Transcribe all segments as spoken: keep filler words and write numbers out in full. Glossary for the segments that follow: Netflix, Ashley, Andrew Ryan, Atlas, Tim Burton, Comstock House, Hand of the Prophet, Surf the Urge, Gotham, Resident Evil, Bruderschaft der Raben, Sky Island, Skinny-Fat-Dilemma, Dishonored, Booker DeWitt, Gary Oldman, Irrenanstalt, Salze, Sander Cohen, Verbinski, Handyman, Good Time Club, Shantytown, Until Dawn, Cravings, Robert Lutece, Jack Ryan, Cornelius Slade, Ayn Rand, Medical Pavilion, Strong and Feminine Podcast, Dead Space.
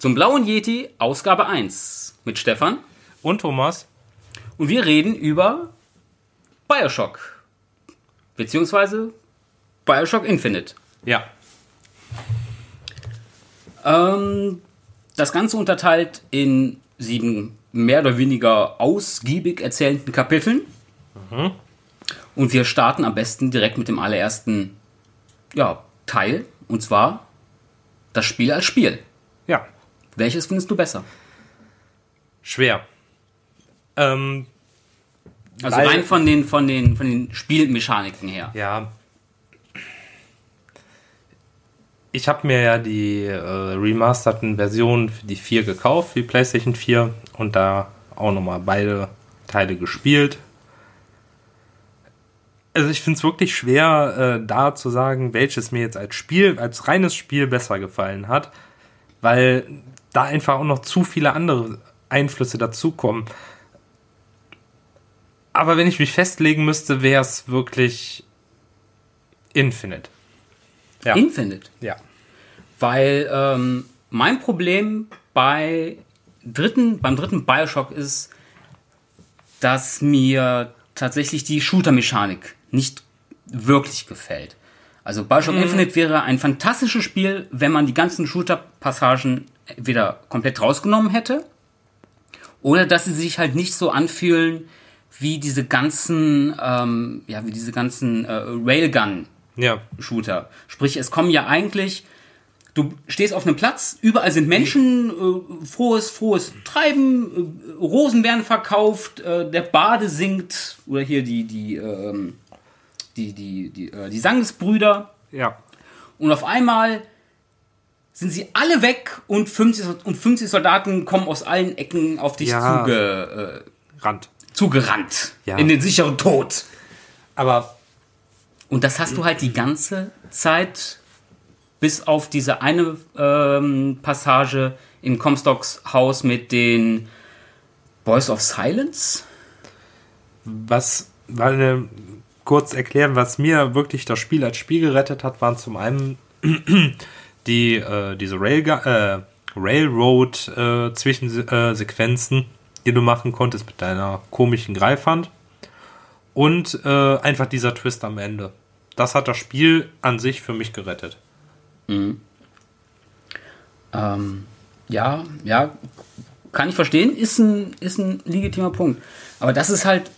Zum Blauen Yeti, Ausgabe eins, mit Stefan und Thomas. Und wir reden über BioShock, beziehungsweise BioShock Infinite. Ja. Ähm, das Ganze unterteilt in sieben mehr oder weniger ausgiebig erzählenden Kapiteln. Mhm. Und wir starten am besten direkt mit dem allerersten ja, Teil, und zwar das Spiel als Spiel. Ja. Welches findest du besser? Schwer. Ähm, also rein von den, von den, von den Spielmechaniken her. Ja. Ich habe mir ja die äh, remasterten Versionen für die vier gekauft, für die PlayStation vier. Und da auch nochmal beide Teile gespielt. Also ich finde es wirklich schwer, äh, da zu sagen, welches mir jetzt als Spiel, als reines Spiel besser gefallen hat. Weil da einfach auch noch zu viele andere Einflüsse dazukommen. Aber wenn ich mich festlegen müsste, wäre es wirklich Infinite. Ja. Infinite? Ja. Weil ähm, mein Problem bei dritten, beim dritten BioShock ist, dass mir tatsächlich die Shooter-Mechanik nicht wirklich gefällt. Also BioShock mhm. Infinite wäre ein fantastisches Spiel, wenn man die ganzen Shooter-Passagen entweder komplett rausgenommen hätte oder dass sie sich halt nicht so anfühlen wie diese ganzen ähm, ja, wie diese ganzen äh, Railgun-Shooter. Ja. Sprich, es kommen ja eigentlich, du stehst auf einem Platz, überall sind Menschen, äh, frohes, frohes Treiben, äh, Rosen werden verkauft, äh, der Barde singt, oder hier die, die, äh, die, die, die, äh, die Sangesbrüder. Ja. Und auf einmal sind sie alle weg und fünfzig, und fünfzig Soldaten kommen aus allen Ecken auf dich ja. zuge, äh, Rand. zugerannt. Ja. In den sicheren Tod. Aber. Und das hast du halt die ganze Zeit, bis auf diese eine ähm, Passage in Comstocks Haus mit den Boys of Silence. Was, weil, kurz erklären, was mir wirklich das Spiel als Spiel gerettet hat, waren zum einen die äh, diese Railga- äh, Railroad-Zwischensequenzen, äh, äh, die du machen konntest mit deiner komischen Greifhand. Und äh, einfach dieser Twist am Ende. Das hat das Spiel an sich für mich gerettet. Mhm. Ähm, ja, ja, kann ich verstehen, ist ein, ist ein legitimer Punkt. Aber das ist halt,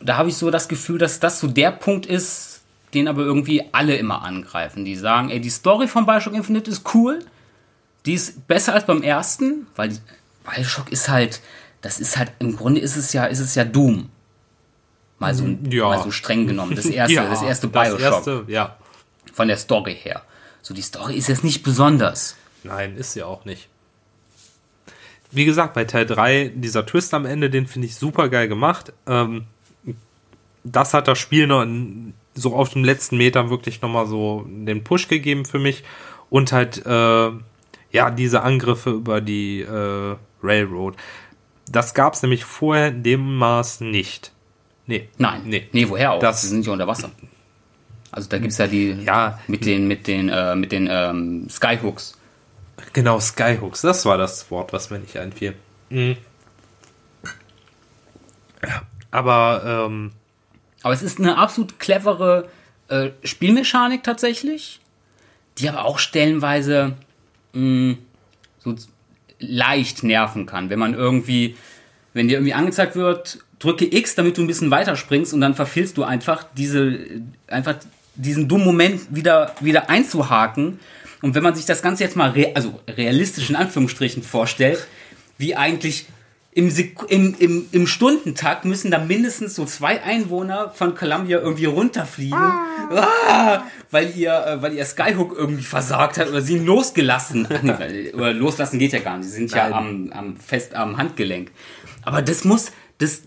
da habe ich so das Gefühl, dass das so der Punkt ist, den aber irgendwie alle immer angreifen. Die sagen, ey, die Story von BioShock Infinite ist cool, die ist besser als beim ersten, weil die, BioShock ist halt, das ist halt, im Grunde ist es ja, ist es ja Doom. Mal so, ja. mal so streng genommen, das erste, ja, das erste BioShock. Das erste, ja. Von der Story her. So, die Story ist jetzt nicht besonders. Nein, ist sie auch nicht. Wie gesagt, bei Teil drei, dieser Twist am Ende, den finde ich super geil gemacht. Ähm, das hat das Spiel noch in, so auf dem letzten Meter wirklich nochmal so den Push gegeben für mich. Und halt, äh, ja, diese Angriffe über die äh, Railroad. Das gab es nämlich vorher in dem Maß nicht. Nee. Nein. Nee, nee woher auch? Das, die sind ja unter Wasser. Also da gibt es ja die ja, mit den, mit den, äh, mit den ähm, Skyhooks. Genau, Skyhooks, das war das Wort, was mir nicht einfiel. Mhm. Aber ähm, aber es ist eine absolut clevere äh, Spielmechanik tatsächlich, die aber auch stellenweise mh, so leicht nerven kann, wenn man irgendwie, wenn dir irgendwie angezeigt wird, drücke X, damit du ein bisschen weiterspringst und dann verfehlst du einfach diese, einfach diesen dummen Moment wieder, wieder einzuhaken. Und wenn man sich das Ganze jetzt mal rea- also realistisch in Anführungsstrichen vorstellt, wie eigentlich im, Sek- im, im, im Stundentakt müssen da mindestens so zwei Einwohner von Columbia irgendwie runterfliegen, ah. Ah, weil ihr, weil ihr Skyhook irgendwie versagt hat oder sie losgelassen oder loslassen geht ja gar nicht. Sie sind Nein. ja am, am, fest am Handgelenk. Aber das muss, das,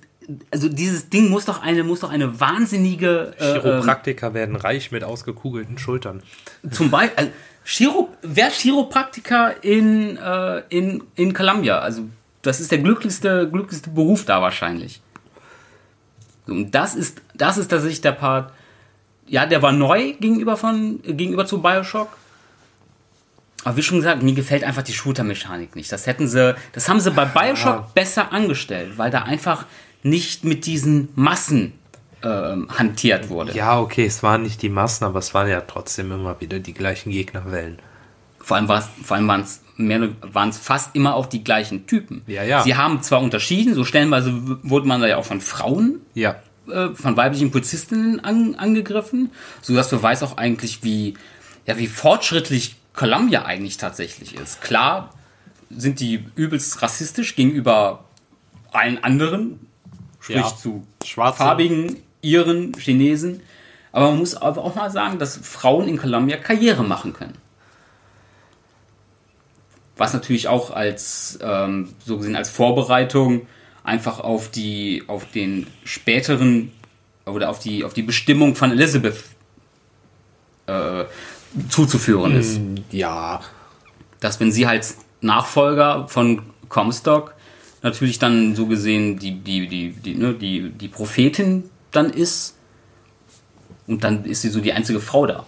also dieses Ding muss doch eine, muss doch eine wahnsinnige... Äh, Chiropraktiker ähm, werden reich mit ausgekugelten Schultern. Zum Beispiel, also, Chiro, wer Chiropraktiker in, äh, in, in Columbia? Also das ist der glücklichste, glücklichste Beruf da wahrscheinlich. So, und das ist, das ist tatsächlich der Part, ja, der war neu gegenüber von, gegenüber zu BioShock. Aber wie schon gesagt, mir gefällt einfach die Shooter-Mechanik nicht. Das hätten sie, das haben sie bei BioShock ja. besser angestellt, weil da einfach nicht mit diesen Massen äh, hantiert wurde. Ja, okay, es waren nicht die Massen, aber es waren ja trotzdem immer wieder die gleichen Gegnerwellen. Vor allem, vor allem waren es mehr, waren es fast immer auch die gleichen Typen. Ja, ja. Sie haben zwar unterschieden, so stellenweise wurde man da ja auch von Frauen, ja. äh, von weiblichen Polizistinnen an, angegriffen, sodass du weißt auch eigentlich, wie, ja, wie fortschrittlich Columbia eigentlich tatsächlich ist. Klar sind die übelst rassistisch gegenüber allen anderen, sprich ja. zu Schwarzen, Farbigen, Iren, Chinesen. Aber man muss aber auch mal sagen, dass Frauen in Columbia Karriere machen können. Was natürlich auch als, ähm, so gesehen als Vorbereitung einfach auf die, auf den späteren oder auf die, auf die Bestimmung von Elizabeth äh, zuzuführen ist. Ja. Dass wenn sie halt Nachfolger von Comstock natürlich dann so gesehen die, die, die, die, ne, die, die Prophetin dann ist und dann ist sie so die einzige Frau da.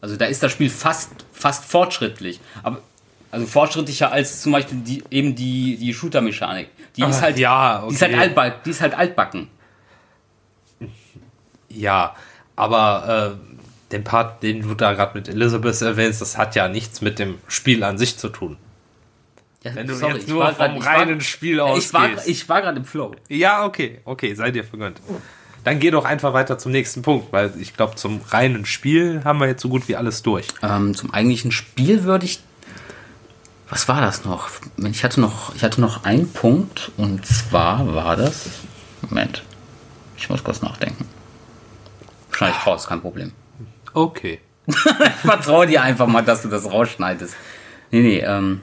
Also da ist das Spiel fast, fast fortschrittlich. Aber also fortschrittlicher als zum Beispiel die, eben die, die Shooter-Mechanik. Die ist, Ach, halt, ja, okay. die, ist halt altback, die ist halt altbacken. Ja, aber äh, den Part, den du da gerade mit Elizabeth erwähnst, das hat ja nichts mit dem Spiel an sich zu tun. Ja, Wenn du sorry, jetzt nur vom reinen war, Spiel ausgehst. Ich war, ich war gerade im Flow. Ja, okay, okay, sei dir vergönnt. Dann geh doch einfach weiter zum nächsten Punkt, weil ich glaube, zum reinen Spiel haben wir jetzt so gut wie alles durch. Ähm, zum eigentlichen Spiel würde ich... Was war das noch? Ich hatte noch, ich hatte noch einen Punkt und zwar war das... Moment, ich muss kurz nachdenken. Schneide ich raus, kein Problem. Okay. Ich vertraue dir einfach mal, dass du das rausschneidest. Nee, nee, ähm...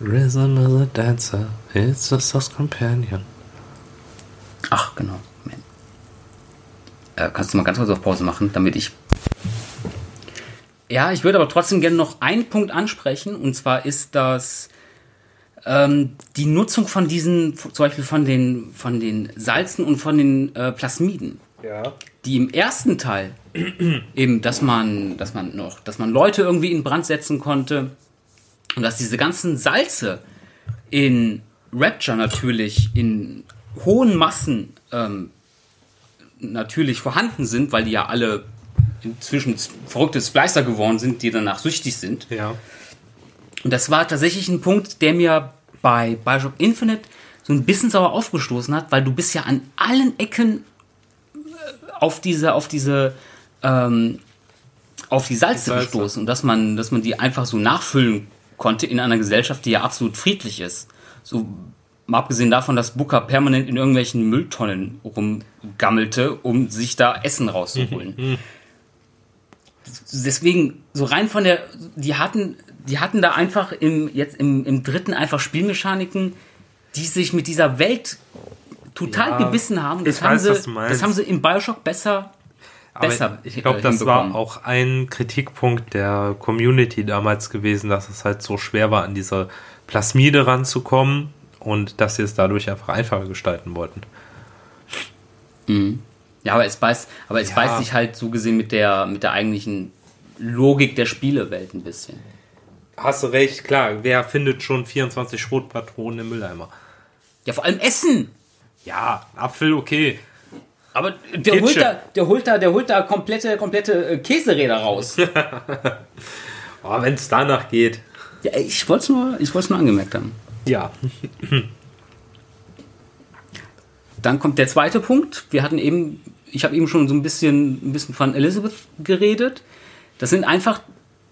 Rhythm is a dancer, it's just his companion. Ach, genau. Kannst du mal ganz kurz auf Pause machen, damit ich... Ja, ich würde aber trotzdem gerne noch einen Punkt ansprechen. Und zwar ist das ähm, die Nutzung von diesen, zum Beispiel von den, von den Salzen und von den äh, Plasmiden. Ja. Die im ersten Teil eben, dass man, dass man noch, dass man Leute irgendwie in Brand setzen konnte. Und dass diese ganzen Salze in Rapture natürlich in hohen Massen ähm, natürlich vorhanden sind, weil die ja alle inzwischen verrückte Splicer geworden sind, die danach süchtig sind. Ja. Und das war tatsächlich ein Punkt, der mir bei BioShock Infinite so ein bisschen sauer aufgestoßen hat, weil du bist ja an allen Ecken auf diese, auf diese, ähm, auf die Salze, die Salze gestoßen und dass man, dass man die einfach so nachfüllen konnte in einer Gesellschaft, die ja absolut friedlich ist. So, mal abgesehen davon, dass Booker permanent in irgendwelchen Mülltonnen rumgammelte, um sich da Essen rauszuholen. Deswegen, so rein von der, die hatten, die hatten da einfach im, jetzt im, im dritten einfach Spielmechaniken, die sich mit dieser Welt total ja, gebissen haben. Das, ich haben weiß, sie, was du meinst. Das haben sie im BioShock besser, Aber besser ich, ich glaube, äh, das war auch ein Kritikpunkt der Community damals gewesen, dass es halt so schwer war, an diese Plasmide ranzukommen. Und dass sie es dadurch einfach einfacher gestalten wollten. Mhm. Ja, aber es beißt, aber es ja. beißt sich halt so gesehen mit der, mit der eigentlichen Logik der Spielewelt ein bisschen. Hast du recht, klar. Wer findet schon vierundzwanzig Schrotpatronen im Mülleimer? Ja, vor allem Essen. Ja, Apfel, okay. Aber der holt da, der holt da, der holt da komplette, komplette Käseräder raus. Oh, wenn es danach geht. Ja, ich wollte es nur, ich wollte es nur angemerkt haben. Ja. Dann kommt der zweite Punkt. Wir hatten eben, ich habe eben schon so ein bisschen, ein bisschen von Elizabeth geredet. Das sind einfach,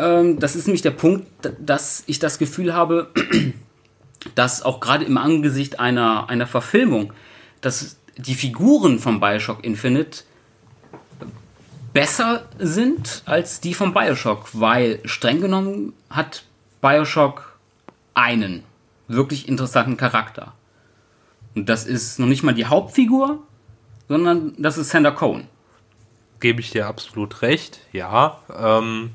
ähm, das ist nämlich der Punkt, dass ich das Gefühl habe, dass auch gerade im Angesicht einer, einer Verfilmung, dass die Figuren von BioShock Infinite besser sind als die von BioShock, weil streng genommen hat BioShock einen wirklich interessanten Charakter. Und das ist noch nicht mal die Hauptfigur, sondern das ist Sander Cohen. Gebe ich dir absolut recht, ja. Ähm.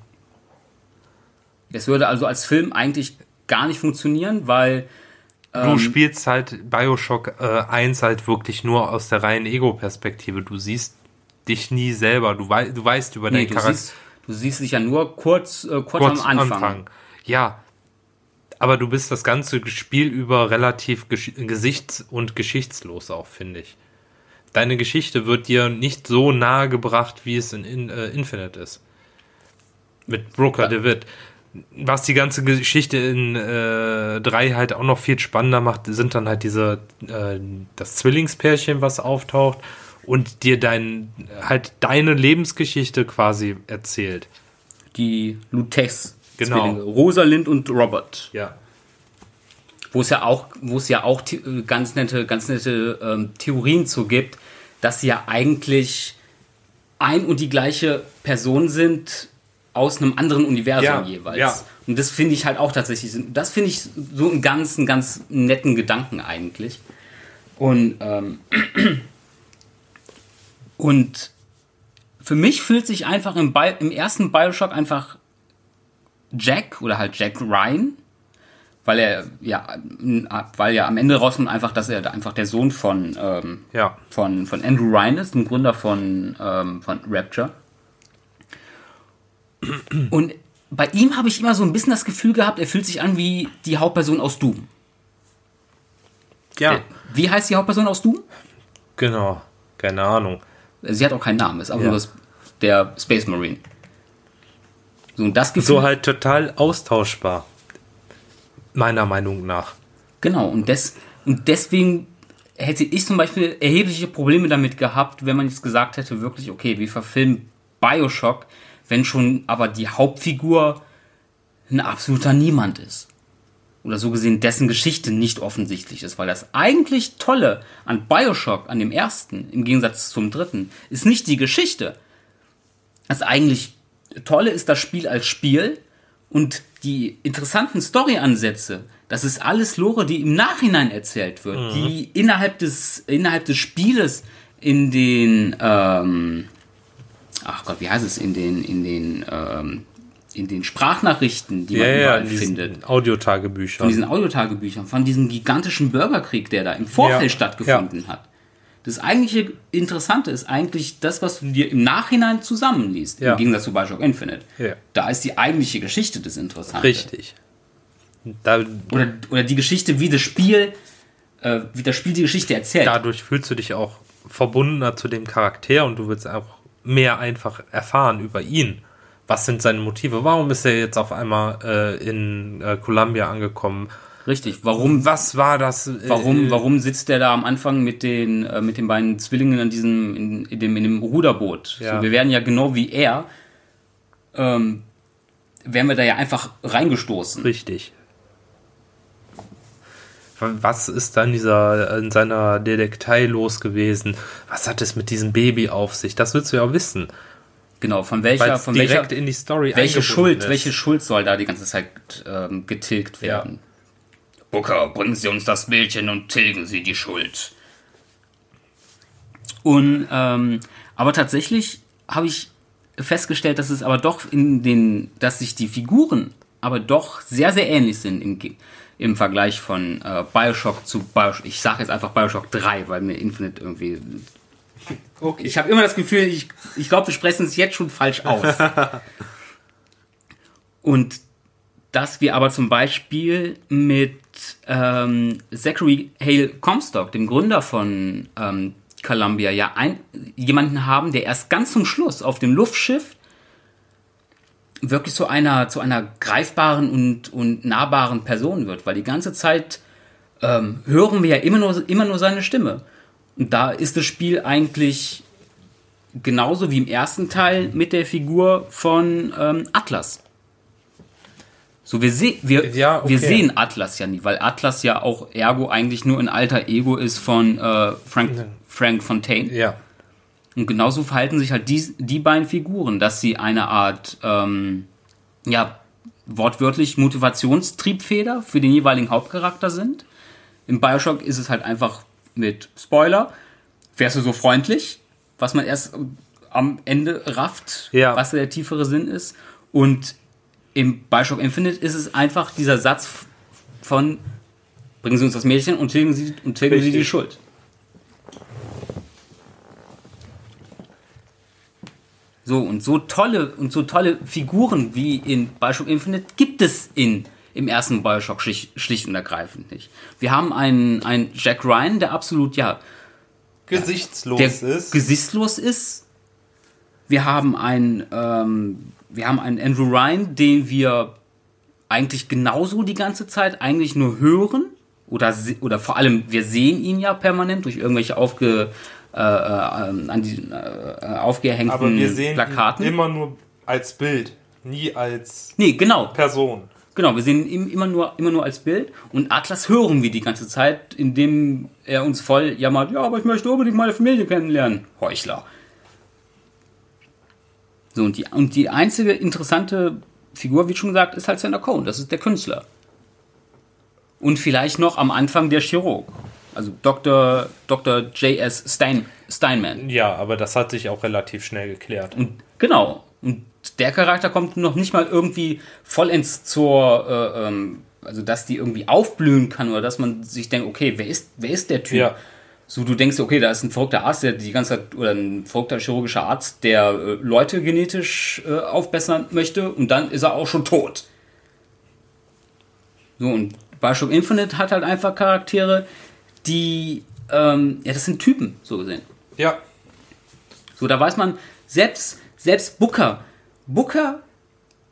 Es würde also als Film eigentlich gar nicht funktionieren, weil... Ähm, du spielst halt BioShock äh, eins halt wirklich nur aus der reinen Ego-Perspektive. Du siehst dich nie selber. Du, wei- du weißt über nee, deinen Charakter... Du siehst dich ja nur kurz, äh, kurz, kurz am Anfang. Anfang. Ja, aber du bist das ganze Spiel über relativ gesch- gesichts- und geschichtslos auch, finde ich. Deine Geschichte wird dir nicht so nahe gebracht, wie es in, in äh, Infinite ist. Mit Booker ja. DeWitt. Was die ganze Geschichte in äh, drei halt auch noch viel spannender macht, sind dann halt diese äh, das Zwillingspärchen, was auftaucht und dir dein, halt deine Lebensgeschichte quasi erzählt. Die Lutes. Genau. Rosalind und Robert. Ja. Wo es ja auch, wo es ja auch the- ganz nette, ganz nette ähm, Theorien zu gibt, dass sie ja eigentlich ein und die gleiche Person sind aus einem anderen Universum ja, jeweils. Ja. Und das finde ich halt auch tatsächlich, das finde ich so einen ganz, einen ganz netten Gedanken eigentlich. Und ähm, und für mich fühlt sich einfach im, Bi- im ersten BioShock einfach Jack oder halt Jack Ryan, weil er ja, weil ja am Ende rauskommt einfach, dass er einfach der Sohn von ähm, ja. von von Andrew Ryan ist, dem Gründer von ähm, von Rapture. Und bei ihm habe ich immer so ein bisschen das Gefühl gehabt, er fühlt sich an wie die Hauptperson aus Doom. Ja. Wie heißt die Hauptperson aus Doom? Genau, keine Ahnung. Sie hat auch keinen Namen, ist aber ja. nur das, der Space Marine. So, und das Gefühl, so halt total austauschbar. Meiner Meinung nach. Genau, und, des, und deswegen hätte ich zum Beispiel erhebliche Probleme damit gehabt, wenn man jetzt gesagt hätte, wirklich, okay, wir verfilmen BioShock, wenn schon aber die Hauptfigur ein absoluter Niemand ist. Oder so gesehen, dessen Geschichte nicht offensichtlich ist. Weil das eigentlich Tolle an BioShock, an dem ersten, im Gegensatz zum dritten, ist nicht die Geschichte. Das eigentlich Tolle ist das Spiel als Spiel und die interessanten Story-Ansätze, das ist alles Lore, die im Nachhinein erzählt wird, mhm. die innerhalb des, innerhalb des Spieles in den... Ähm, Ach Gott, wie heißt es in den in den ähm, in den Sprachnachrichten, die man ja, überall ja, findet, Audiotagebüchern, von diesen Audiotagebüchern, von diesem gigantischen Bürgerkrieg, der da im Vorfeld ja, stattgefunden ja. hat. Das eigentliche Interessante ist eigentlich das, was du dir im Nachhinein zusammenliest. Ja. Im Gegensatz zu BioShock Infinite. Ja. Da ist die eigentliche Geschichte das Interessante. Richtig. Da, oder oder die Geschichte, wie das Spiel, äh, wie das Spiel die Geschichte erzählt. Dadurch fühlst du dich auch verbundener zu dem Charakter und du willst auch mehr einfach erfahren über ihn. Was sind seine Motive? Warum ist er jetzt auf einmal äh, in äh, Columbia angekommen? Richtig. Warum? Was war das? Äh, warum? Warum sitzt er da am Anfang mit den äh, mit den beiden Zwillingen an diesem in, in dem in dem Ruderboot? Ja. So, wir werden ja genau wie er, ähm, werden wir da ja einfach reingestoßen. Richtig. Was ist dann dieser, in seiner Detektei los gewesen? Was hat es mit diesem Baby auf sich? Das willst du ja auch wissen. Genau, von welcher, von direkt welcher, in die Story welche Schuld, ist. welche Schuld soll da die ganze Zeit ähm, getilgt werden? Ja. Booker, bringen Sie uns das Mädchen und tilgen Sie die Schuld. Und, ähm, aber tatsächlich habe ich festgestellt, dass es aber doch in den, dass sich die Figuren aber doch sehr, sehr ähnlich sind im Ge- im Vergleich von äh, BioShock zu BioShock. Ich sage jetzt einfach BioShock drei, weil mir Infinite irgendwie... Okay. Ich habe immer das Gefühl, ich, ich glaube, wir sprechen es jetzt schon falsch aus. Und dass wir aber zum Beispiel mit ähm, Zachary Hale Comstock, dem Gründer von ähm, Columbia, ja ein, jemanden haben, der erst ganz zum Schluss auf dem Luftschiff wirklich zu einer, zu einer greifbaren und, und nahbaren Person wird, weil die ganze Zeit ähm, hören wir ja immer nur, immer nur seine Stimme. Und da ist das Spiel eigentlich genauso wie im ersten Teil mit der Figur von ähm, Atlas. So, wir, se- wir, ja, okay. wir sehen Atlas ja nie, weil Atlas ja auch ergo eigentlich nur ein alter Ego ist von äh, Frank, Frank Fontaine. Ja. Und genauso verhalten sich halt die, die beiden Figuren, dass sie eine Art, ähm, ja, wortwörtlich Motivationstriebfeder für den jeweiligen Hauptcharakter sind. Im BioShock ist es halt einfach mit Spoiler, wärst du so freundlich, was man erst am Ende rafft, ja. was der tiefere Sinn ist. Und im BioShock Infinite ist es einfach dieser Satz von, bringen Sie uns das Mädchen und tilgen Sie, und tilgen Sie die Schuld. So, und so tolle und so tolle Figuren wie in BioShock Infinite gibt es in im ersten BioShock schlicht, schlicht und ergreifend nicht. Wir haben einen, einen Jack Ryan, der absolut ja gesichtslos der ist. Gesichtslos ist. Wir haben einen ähm, wir haben einen Andrew Ryan, den wir eigentlich genauso die ganze Zeit eigentlich nur hören oder oder vor allem wir sehen ihn ja permanent durch irgendwelche aufge Äh, äh, an die äh, aufgehängten Plakaten. Aber wir sehen Plakaten. Ihn immer nur als Bild, nie als nee, genau. Person. Genau, wir sehen ihn immer nur, immer nur als Bild. Und Atlas hören wir die ganze Zeit, indem er uns voll jammert, ja, aber ich möchte unbedingt meine Familie kennenlernen. Heuchler. So, und die, und die einzige interessante Figur, wie schon gesagt, ist halt Sander Cohen. Das ist der Künstler. Und vielleicht noch am Anfang der Chirurg. Also Doktor Doktor J S Stein, Steinman. Ja, aber das hat sich auch relativ schnell geklärt. Und genau. Und der Charakter kommt noch nicht mal irgendwie vollends zur, äh, ähm, also dass die irgendwie aufblühen kann oder dass man sich denkt, okay, wer ist, wer ist der Typ? Ja. So, du denkst, okay, da ist ein verrückter Arzt, der die ganze Zeit, oder ein verrückter chirurgischer Arzt, der äh, Leute genetisch äh, aufbessern möchte und dann ist er auch schon tot. So, und BioShock Infinite hat halt einfach Charaktere, die, ähm, ja, das sind Typen, so gesehen. Ja. So, da weiß man, selbst, selbst Booker, Booker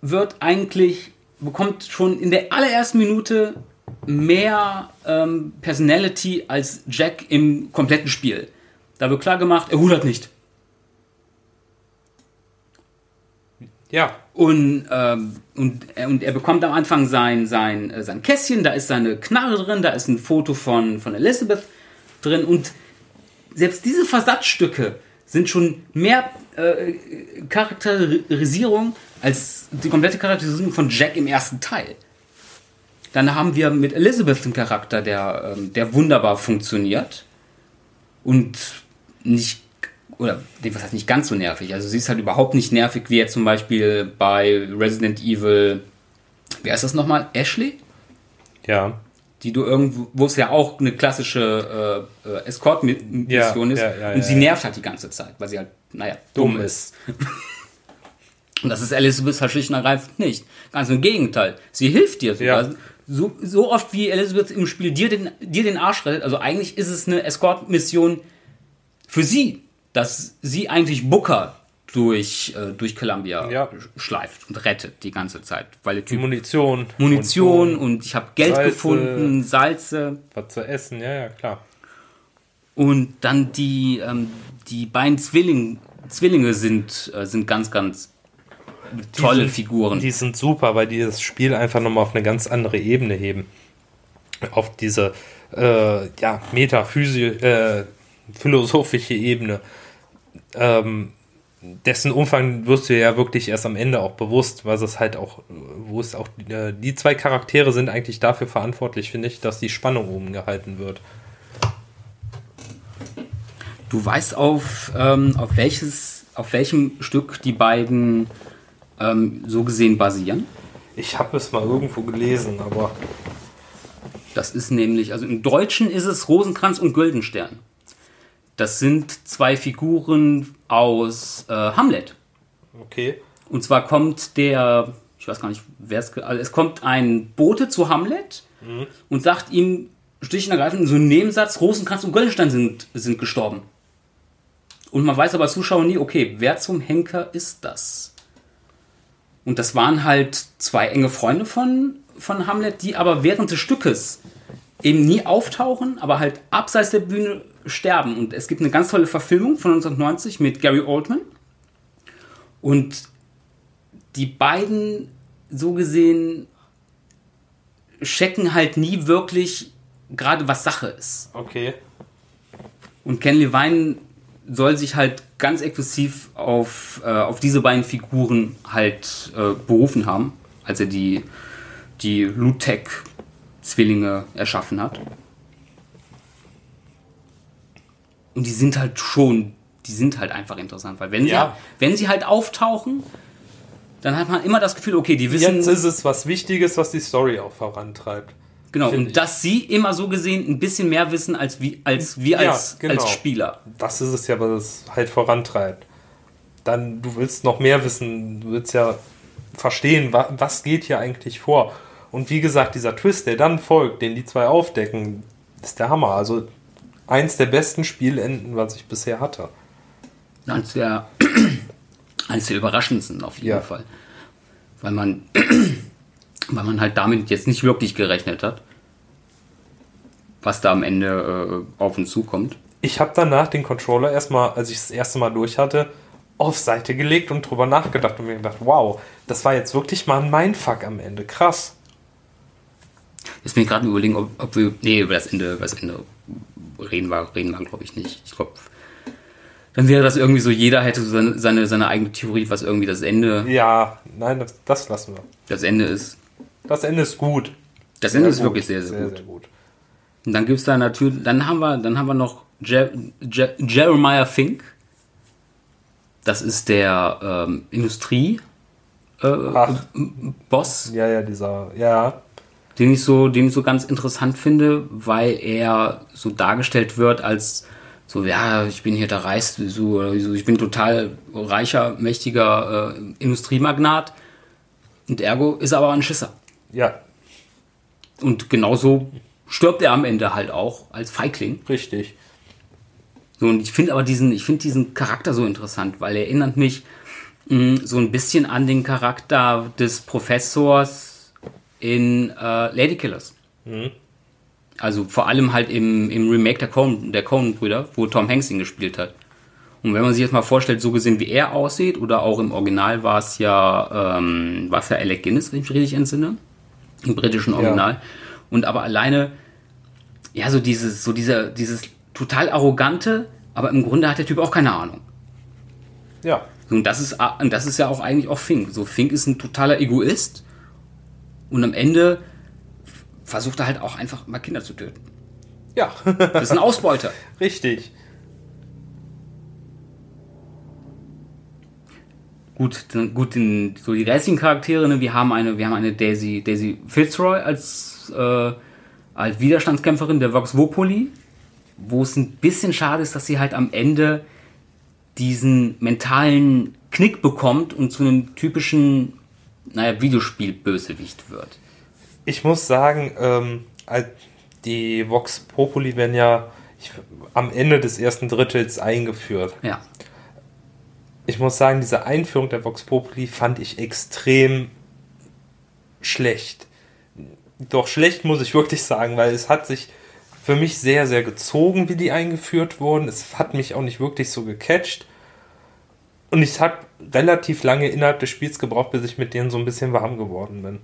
wird eigentlich, bekommt schon in der allerersten Minute mehr ähm, Personality als Jack im kompletten Spiel. Da wird klar gemacht, er rudert nicht. Ja. Und, ähm, und, und er bekommt am Anfang sein, sein, sein Kästchen, da ist seine Knarre drin, da ist ein Foto von, von Elizabeth drin und selbst diese Versatzstücke sind schon mehr äh, Charakterisierung als die komplette Charakterisierung von Jack im ersten Teil. Dann haben wir mit Elizabeth einen Charakter, der, ähm, der wunderbar funktioniert und nicht oder was heißt nicht ganz so nervig, also sie ist halt überhaupt nicht nervig, wie jetzt zum Beispiel bei Resident Evil, wer ist das nochmal, Ashley? Ja. Die du irgendwo, wo es ja auch eine klassische äh, Escort-Mission ja, ist ja, ja, und ja, sie ja, nervt ja. halt die ganze Zeit, weil sie halt, naja, dumm, dumm ist. Und das ist Elizabeth halt schlicht und ergreifend nicht. Ganz im Gegenteil, sie hilft dir sogar. Ja. So, so oft wie Elizabeth im Spiel dir den, dir den Arsch rettet, also eigentlich ist es eine Escort-Mission für sie. Dass sie eigentlich Booker durch, äh, durch Columbia ja. schleift und rettet die ganze Zeit. Weil der Typ Munition. Munition und, und ich habe Geld Salze, gefunden, Salze. Was zu essen, ja, ja, klar. Und dann die, ähm, die beiden Zwilling, Zwillinge sind, äh, sind ganz, ganz tolle die sind, Figuren. Die sind super, weil die das Spiel einfach nochmal auf eine ganz andere Ebene heben. Auf diese äh, ja, metaphysische, äh, philosophische Ebene. Ähm, dessen Umfang wirst du ja wirklich erst am Ende auch bewusst, weil es halt auch, wo es auch äh, die zwei Charaktere sind eigentlich dafür verantwortlich, finde ich, dass die Spannung oben gehalten wird. Du weißt auf, ähm, auf welches, auf welchem Stück die beiden ähm, so gesehen basieren? Ich habe es mal irgendwo gelesen, aber das ist nämlich, also im Deutschen ist es Rosenkranz und Güldenstern. Das sind zwei Figuren aus äh, Hamlet. Okay. Und zwar kommt der, ich weiß gar nicht, wer es, also es kommt ein Bote zu Hamlet mhm. und sagt ihm, stich und ergreifend, in so einem Nebensatz, Rosenkranz und Güldenstern sind, sind gestorben. Und man weiß aber als Zuschauer nie, okay, wer zum Henker ist das? Und das waren halt zwei enge Freunde von, von Hamlet, die aber während des Stückes eben nie auftauchen, aber halt abseits der Bühne sterben. Und es gibt eine ganz tolle Verfilmung von neunzehnhundertneunzig mit Gary Oldman. Und die beiden, so gesehen, checken halt nie wirklich gerade, was Sache ist. Okay. Und Ken Levine soll sich halt ganz exklusiv auf, äh, auf diese beiden Figuren halt äh, berufen haben, als er die, die Lutec-Zwillinge erschaffen hat. Und die sind halt schon, die sind halt einfach interessant, weil wenn, ja. sie, wenn sie halt auftauchen, dann hat man immer das Gefühl, okay, die wissen... Jetzt ist es was Wichtiges, was die Story auch vorantreibt. Genau, und ich. dass sie immer so gesehen ein bisschen mehr wissen, als wir als, wie ja, als, genau. als Spieler. Das ist es ja, was es halt vorantreibt. dann, du willst noch mehr wissen, du willst ja verstehen, wa- was geht hier eigentlich vor. Und wie gesagt, dieser Twist, der dann folgt, den die zwei aufdecken, ist der Hammer. Also eins der besten Spielenden, was ich bisher hatte. Eins der, eins der überraschendsten auf jeden ja. Fall. Weil man, weil man halt damit jetzt nicht wirklich gerechnet hat, was da am Ende äh, auf uns zukommt. Ich habe danach den Controller erstmal, als ich das erste Mal durch hatte, auf Seite gelegt und drüber nachgedacht und mir gedacht, wow, das war jetzt wirklich mal ein Mindfuck am Ende, krass. Jetzt bin ich gerade überlegen, ob, ob wir, nee, über das Ende, über das Ende reden wir, reden wir, glaube ich nicht. Ich glaube, dann wäre das irgendwie so, jeder hätte so seine, seine eigene Theorie, was irgendwie das Ende... Ja, nein, das, das lassen wir. Das Ende ist... Das Ende ist gut. Das sehr Ende ist gut. wirklich sehr, sehr, sehr gut. Sehr gut. Und dann gibt's da natürlich, dann haben wir, dann haben wir noch Je, Je, Jeremiah Fink. Das ist der ähm, Industrie äh, Boss. Ja, ja, dieser, ja. Den ich so, den ich so ganz interessant finde, weil er so dargestellt wird als so, ja, ich bin hier der Reis, so, ich bin total reicher, mächtiger äh, Industriemagnat. Und ergo ist er aber ein Schisser. Ja. Und genauso stirbt er am Ende halt auch als Feigling. Richtig. So, und ich finde aber diesen, ich finde diesen Charakter so interessant, weil er erinnert mich mh, so ein bisschen an den Charakter des Professors in äh, Ladykillers. Mhm. Also vor allem halt im, im Remake der Coen, der Coen-Brüder, wo Tom Hanks ihn gespielt hat. Und wenn man sich jetzt mal vorstellt, so gesehen, wie er aussieht, oder auch im Original war es ja, ähm, war es ja Alec Guinness, wenn ich mich richtig entsinne, im britischen Original. Ja. Und aber alleine, ja, so dieses, so dieser, dieses total arrogante, aber im Grunde hat der Typ auch keine Ahnung. Ja. Und das ist, und das ist ja auch eigentlich auch Fink. So, Fink ist ein totaler Egoist und am Ende versucht er halt auch einfach mal Kinder zu töten. Ja. Das ist ein Ausbeuter. Richtig. Gut, dann, gut, den, so die restlichen Charaktere, ne? Wir haben eine, wir haben eine Daisy, Daisy Fitzroy als, äh, als Widerstandskämpferin der Vox Populi, wo es ein bisschen schade ist, dass sie halt am Ende diesen mentalen Knick bekommt und zu einem typischen, naja, Videospiel-Bösewicht wird. Ich muss sagen, ähm, die Vox Populi werden ja ich, am Ende des ersten Drittels eingeführt. Ja. Ich muss sagen, diese Einführung der Vox Populi fand ich extrem schlecht. Doch schlecht muss ich wirklich sagen, weil es hat sich für mich sehr, sehr gezogen, wie die eingeführt wurden. Es hat mich auch nicht wirklich so gecatcht. Und ich habe relativ lange innerhalb des Spiels gebraucht, bis ich mit denen so ein bisschen warm geworden bin.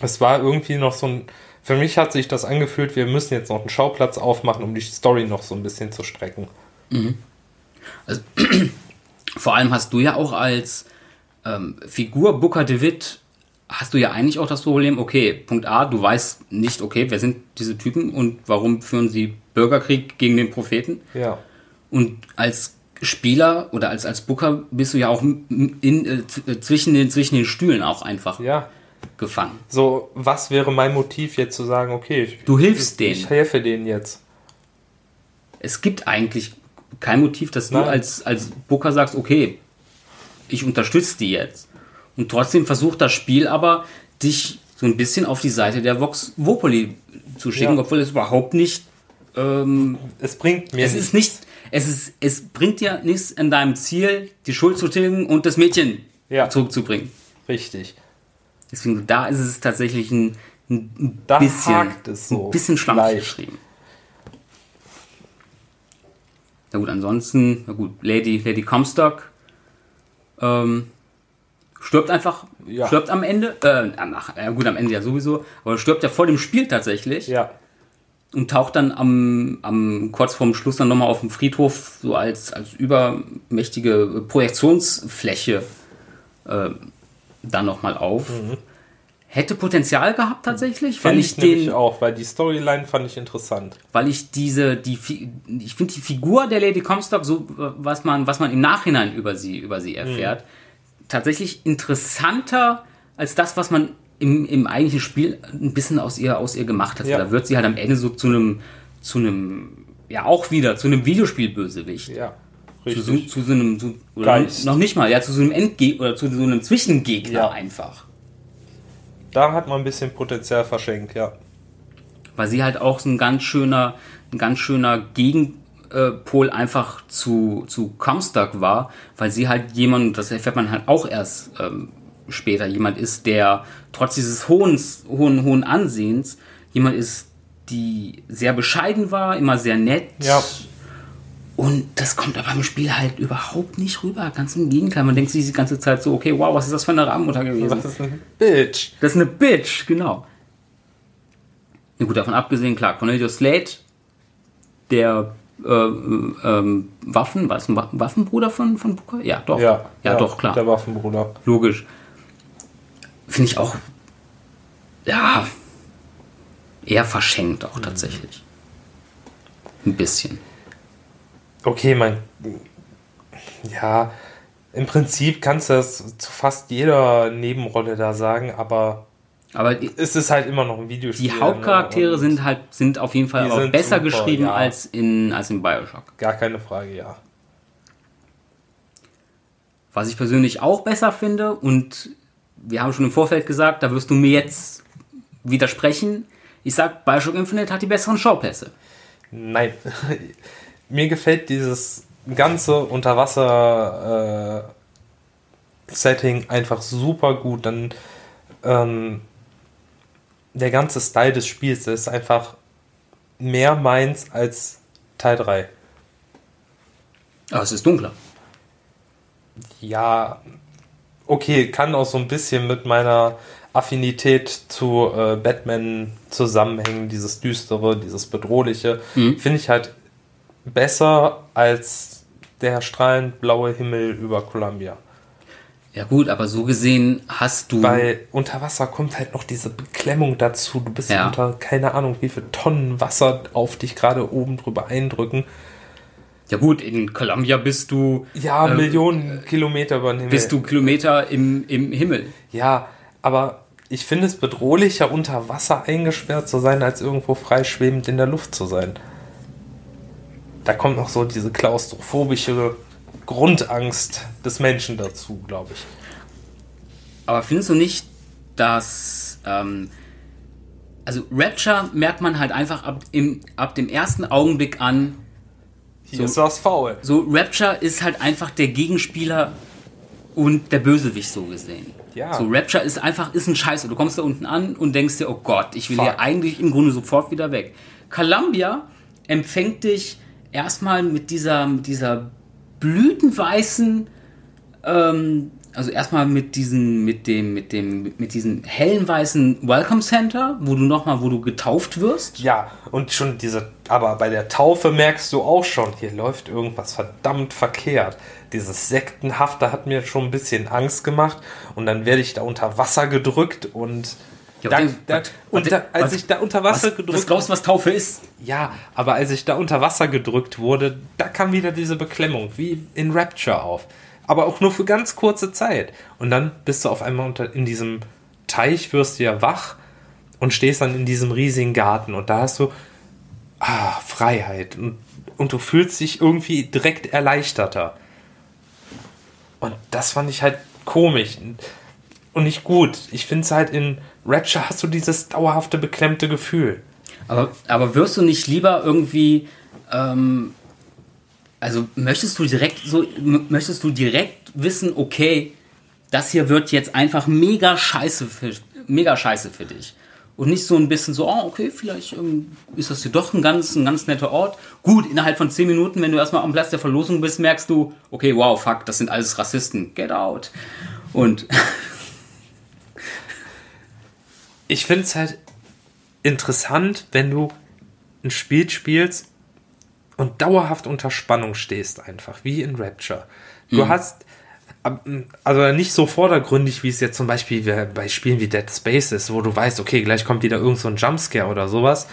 Es war irgendwie noch so ein... Für mich hat sich das angefühlt, wir müssen jetzt noch einen Schauplatz aufmachen, um die Story noch so ein bisschen zu strecken. Mhm. Also, vor allem hast du ja auch als ähm, Figur Booker DeWitt hast du ja eigentlich auch das Problem, okay, Punkt A, du weißt nicht, okay, wer sind diese Typen und warum führen sie Bürgerkrieg gegen den Propheten? Ja. Und als Spieler oder als, als Booker bist du ja auch in, äh, zwischen, den, zwischen den Stühlen auch einfach ja. gefangen. So, was wäre mein Motiv jetzt zu sagen, okay, ich, du hilfst denen. Ich helfe denen jetzt. Es gibt eigentlich kein Motiv, dass Nein. du als, als Booker sagst, okay, ich unterstütze die jetzt. Und trotzdem versucht das Spiel aber, dich so ein bisschen auf die Seite der Vox Populi zu schicken, ja. obwohl es überhaupt nicht... Ähm, es bringt mir es nichts. Ist nicht, es, ist, es bringt dir nichts an deinem Ziel, die Schuld zu tilgen und das Mädchen ja. zurückzubringen. Richtig. Deswegen, da ist es tatsächlich ein, ein, da bisschen, hakt es so ein bisschen schlampig geschrieben. Na gut, ansonsten, na gut, Lady, Lady Comstock ähm, stirbt einfach, ja. stirbt am Ende, äh, ach, ja gut, am Ende ja sowieso, aber stirbt ja vor dem Spiel tatsächlich ja. und taucht dann am, am kurz vorm Schluss dann nochmal auf dem Friedhof so als, als übermächtige Projektionsfläche äh, dann nochmal auf. Mhm. Hätte Potenzial gehabt tatsächlich. Fand ich, ich nämlich den, auch, weil die Storyline fand ich interessant. Weil ich diese, die, ich finde die Figur der Lady Comstock, so was man, was man im Nachhinein über sie, über sie erfährt, mhm. tatsächlich interessanter als das, was man im, im eigentlichen Spiel ein bisschen aus ihr, aus ihr gemacht hat. Ja. Da wird sie halt am Ende so zu einem, zu einem, ja auch wieder, zu einem Videospielbösewicht. Ja, Richtig. Zu, zu so einem, zu, oder noch nicht mal, ja, zu so einem Endgegner oder zu so einem Zwischengegner, ja, einfach. Da hat man ein bisschen Potenzial verschenkt, ja. Weil sie halt auch so ein ganz schöner, ein ganz schöner Gegenpol einfach zu, zu Comstock war, weil sie halt jemand, das erfährt man halt auch erst ähm, später, jemand ist, der trotz dieses hohen, hohen, hohen Ansehens, jemand ist, die sehr bescheiden war, immer sehr nett. Ja. Und das kommt aber im Spiel halt überhaupt nicht rüber. Ganz im Gegenteil. Man denkt sich die ganze Zeit so, okay, wow, was ist das für eine Rabenmutter gewesen? Das ist eine Bitch. Das ist eine Bitch, genau. Ja, gut, davon abgesehen, klar, Cornelius Slade, der äh, ähm, Waffen, was, ein Waffenbruder von, von Booker? Ja, doch. Ja, ja, ja, doch, klar. Der Waffenbruder. Logisch. Finde ich auch, ja, eher verschenkt auch tatsächlich. Mhm. Ein bisschen. Okay, mein... Ja, im Prinzip kannst du das zu fast jeder Nebenrolle da sagen, aber, aber die, es ist halt immer noch ein Videospiel. Die Hauptcharaktere sind halt sind auf jeden Fall auch besser super, geschrieben, ja, als, in, als in BioShock. Gar keine Frage, ja. Was ich persönlich auch besser finde, und wir haben schon im Vorfeld gesagt, da wirst du mir jetzt widersprechen, ich sag, BioShock Infinite hat die besseren Schauplätze. Nein. Mir gefällt dieses ganze Unterwasser-Setting äh, einfach super gut. Dann ähm, der ganze Style des Spiels ist einfach mehr meins als Teil drei. Aber es ist dunkler. Ja, okay, kann auch so ein bisschen mit meiner Affinität zu äh, Batman zusammenhängen. Dieses Düstere, dieses Bedrohliche, mhm, finde ich halt besser als der strahlend blaue Himmel über Columbia. Ja gut, aber so gesehen hast du... Weil unter Wasser kommt halt noch diese Beklemmung dazu. Du bist ja unter, keine Ahnung, wie viele Tonnen Wasser auf dich gerade oben drüber eindrücken. Ja gut, in Columbia bist du... Ja, ähm, Millionen Kilometer über den Himmel. Bist du Kilometer im, im Himmel. Ja, aber ich finde es bedrohlicher, unter Wasser eingesperrt zu sein, als irgendwo freischwebend in der Luft zu sein. Da kommt noch so diese klaustrophobische Grundangst des Menschen dazu, glaube ich. Aber findest du nicht, dass... Ähm, also Rapture merkt man halt einfach ab, im, ab dem ersten Augenblick an... Hier so, ist was faul. So, Rapture ist halt einfach der Gegenspieler und der Bösewicht, so gesehen. Ja. So, Rapture ist einfach ist ein Scheiße. Du kommst da unten an und denkst dir, oh Gott, ich will Fuck. hier eigentlich im Grunde sofort wieder weg. Columbia empfängt dich... Erstmal mit dieser, mit dieser blütenweißen, ähm, also erstmal mit diesen, mit dem, mit dem, mit diesem hellen weißen Welcome Center, wo du nochmal, wo du getauft wirst. Ja, und schon diese, aber bei der Taufe merkst du auch schon, hier läuft irgendwas verdammt verkehrt. Dieses Sektenhafte hat mir schon ein bisschen Angst gemacht und dann werde ich da unter Wasser gedrückt und Da, da, unter, als ich da unter Wasser was, gedrückt... Was glaubst du, was Taufe ist? Ja, aber als ich da unter Wasser gedrückt wurde, da kam wieder diese Beklemmung, wie in Rapture auf. Aber auch nur für ganz kurze Zeit. Und dann bist du auf einmal unter, in diesem Teich, wirst du ja wach und stehst dann in diesem riesigen Garten. Und da hast du ah, Freiheit. Und, und du fühlst dich irgendwie direkt erleichterter. Und das fand ich halt komisch und nicht gut. Ich finde es halt in Rapture hast du dieses dauerhafte, beklemmte Gefühl. Aber, aber wirst du nicht lieber irgendwie, ähm, also möchtest du direkt so, m- möchtest du direkt wissen, okay, das hier wird jetzt einfach mega scheiße für, mega scheiße für dich. Und nicht so ein bisschen so, oh, okay, vielleicht ähm, ist das hier doch ein ganz, ein ganz netter Ort. Gut, innerhalb von zehn Minuten, wenn du erstmal am Platz der Verlosung bist, merkst du, okay, wow, fuck, das sind alles Rassisten, get out. Und... Ich finde es halt interessant, wenn du ein Spiel spielst und dauerhaft unter Spannung stehst einfach, wie in Rapture. Du mhm. hast, also nicht so vordergründig, wie es jetzt zum Beispiel bei Spielen wie Dead Space ist, wo du weißt, okay, gleich kommt wieder irgend so ein Jumpscare oder sowas.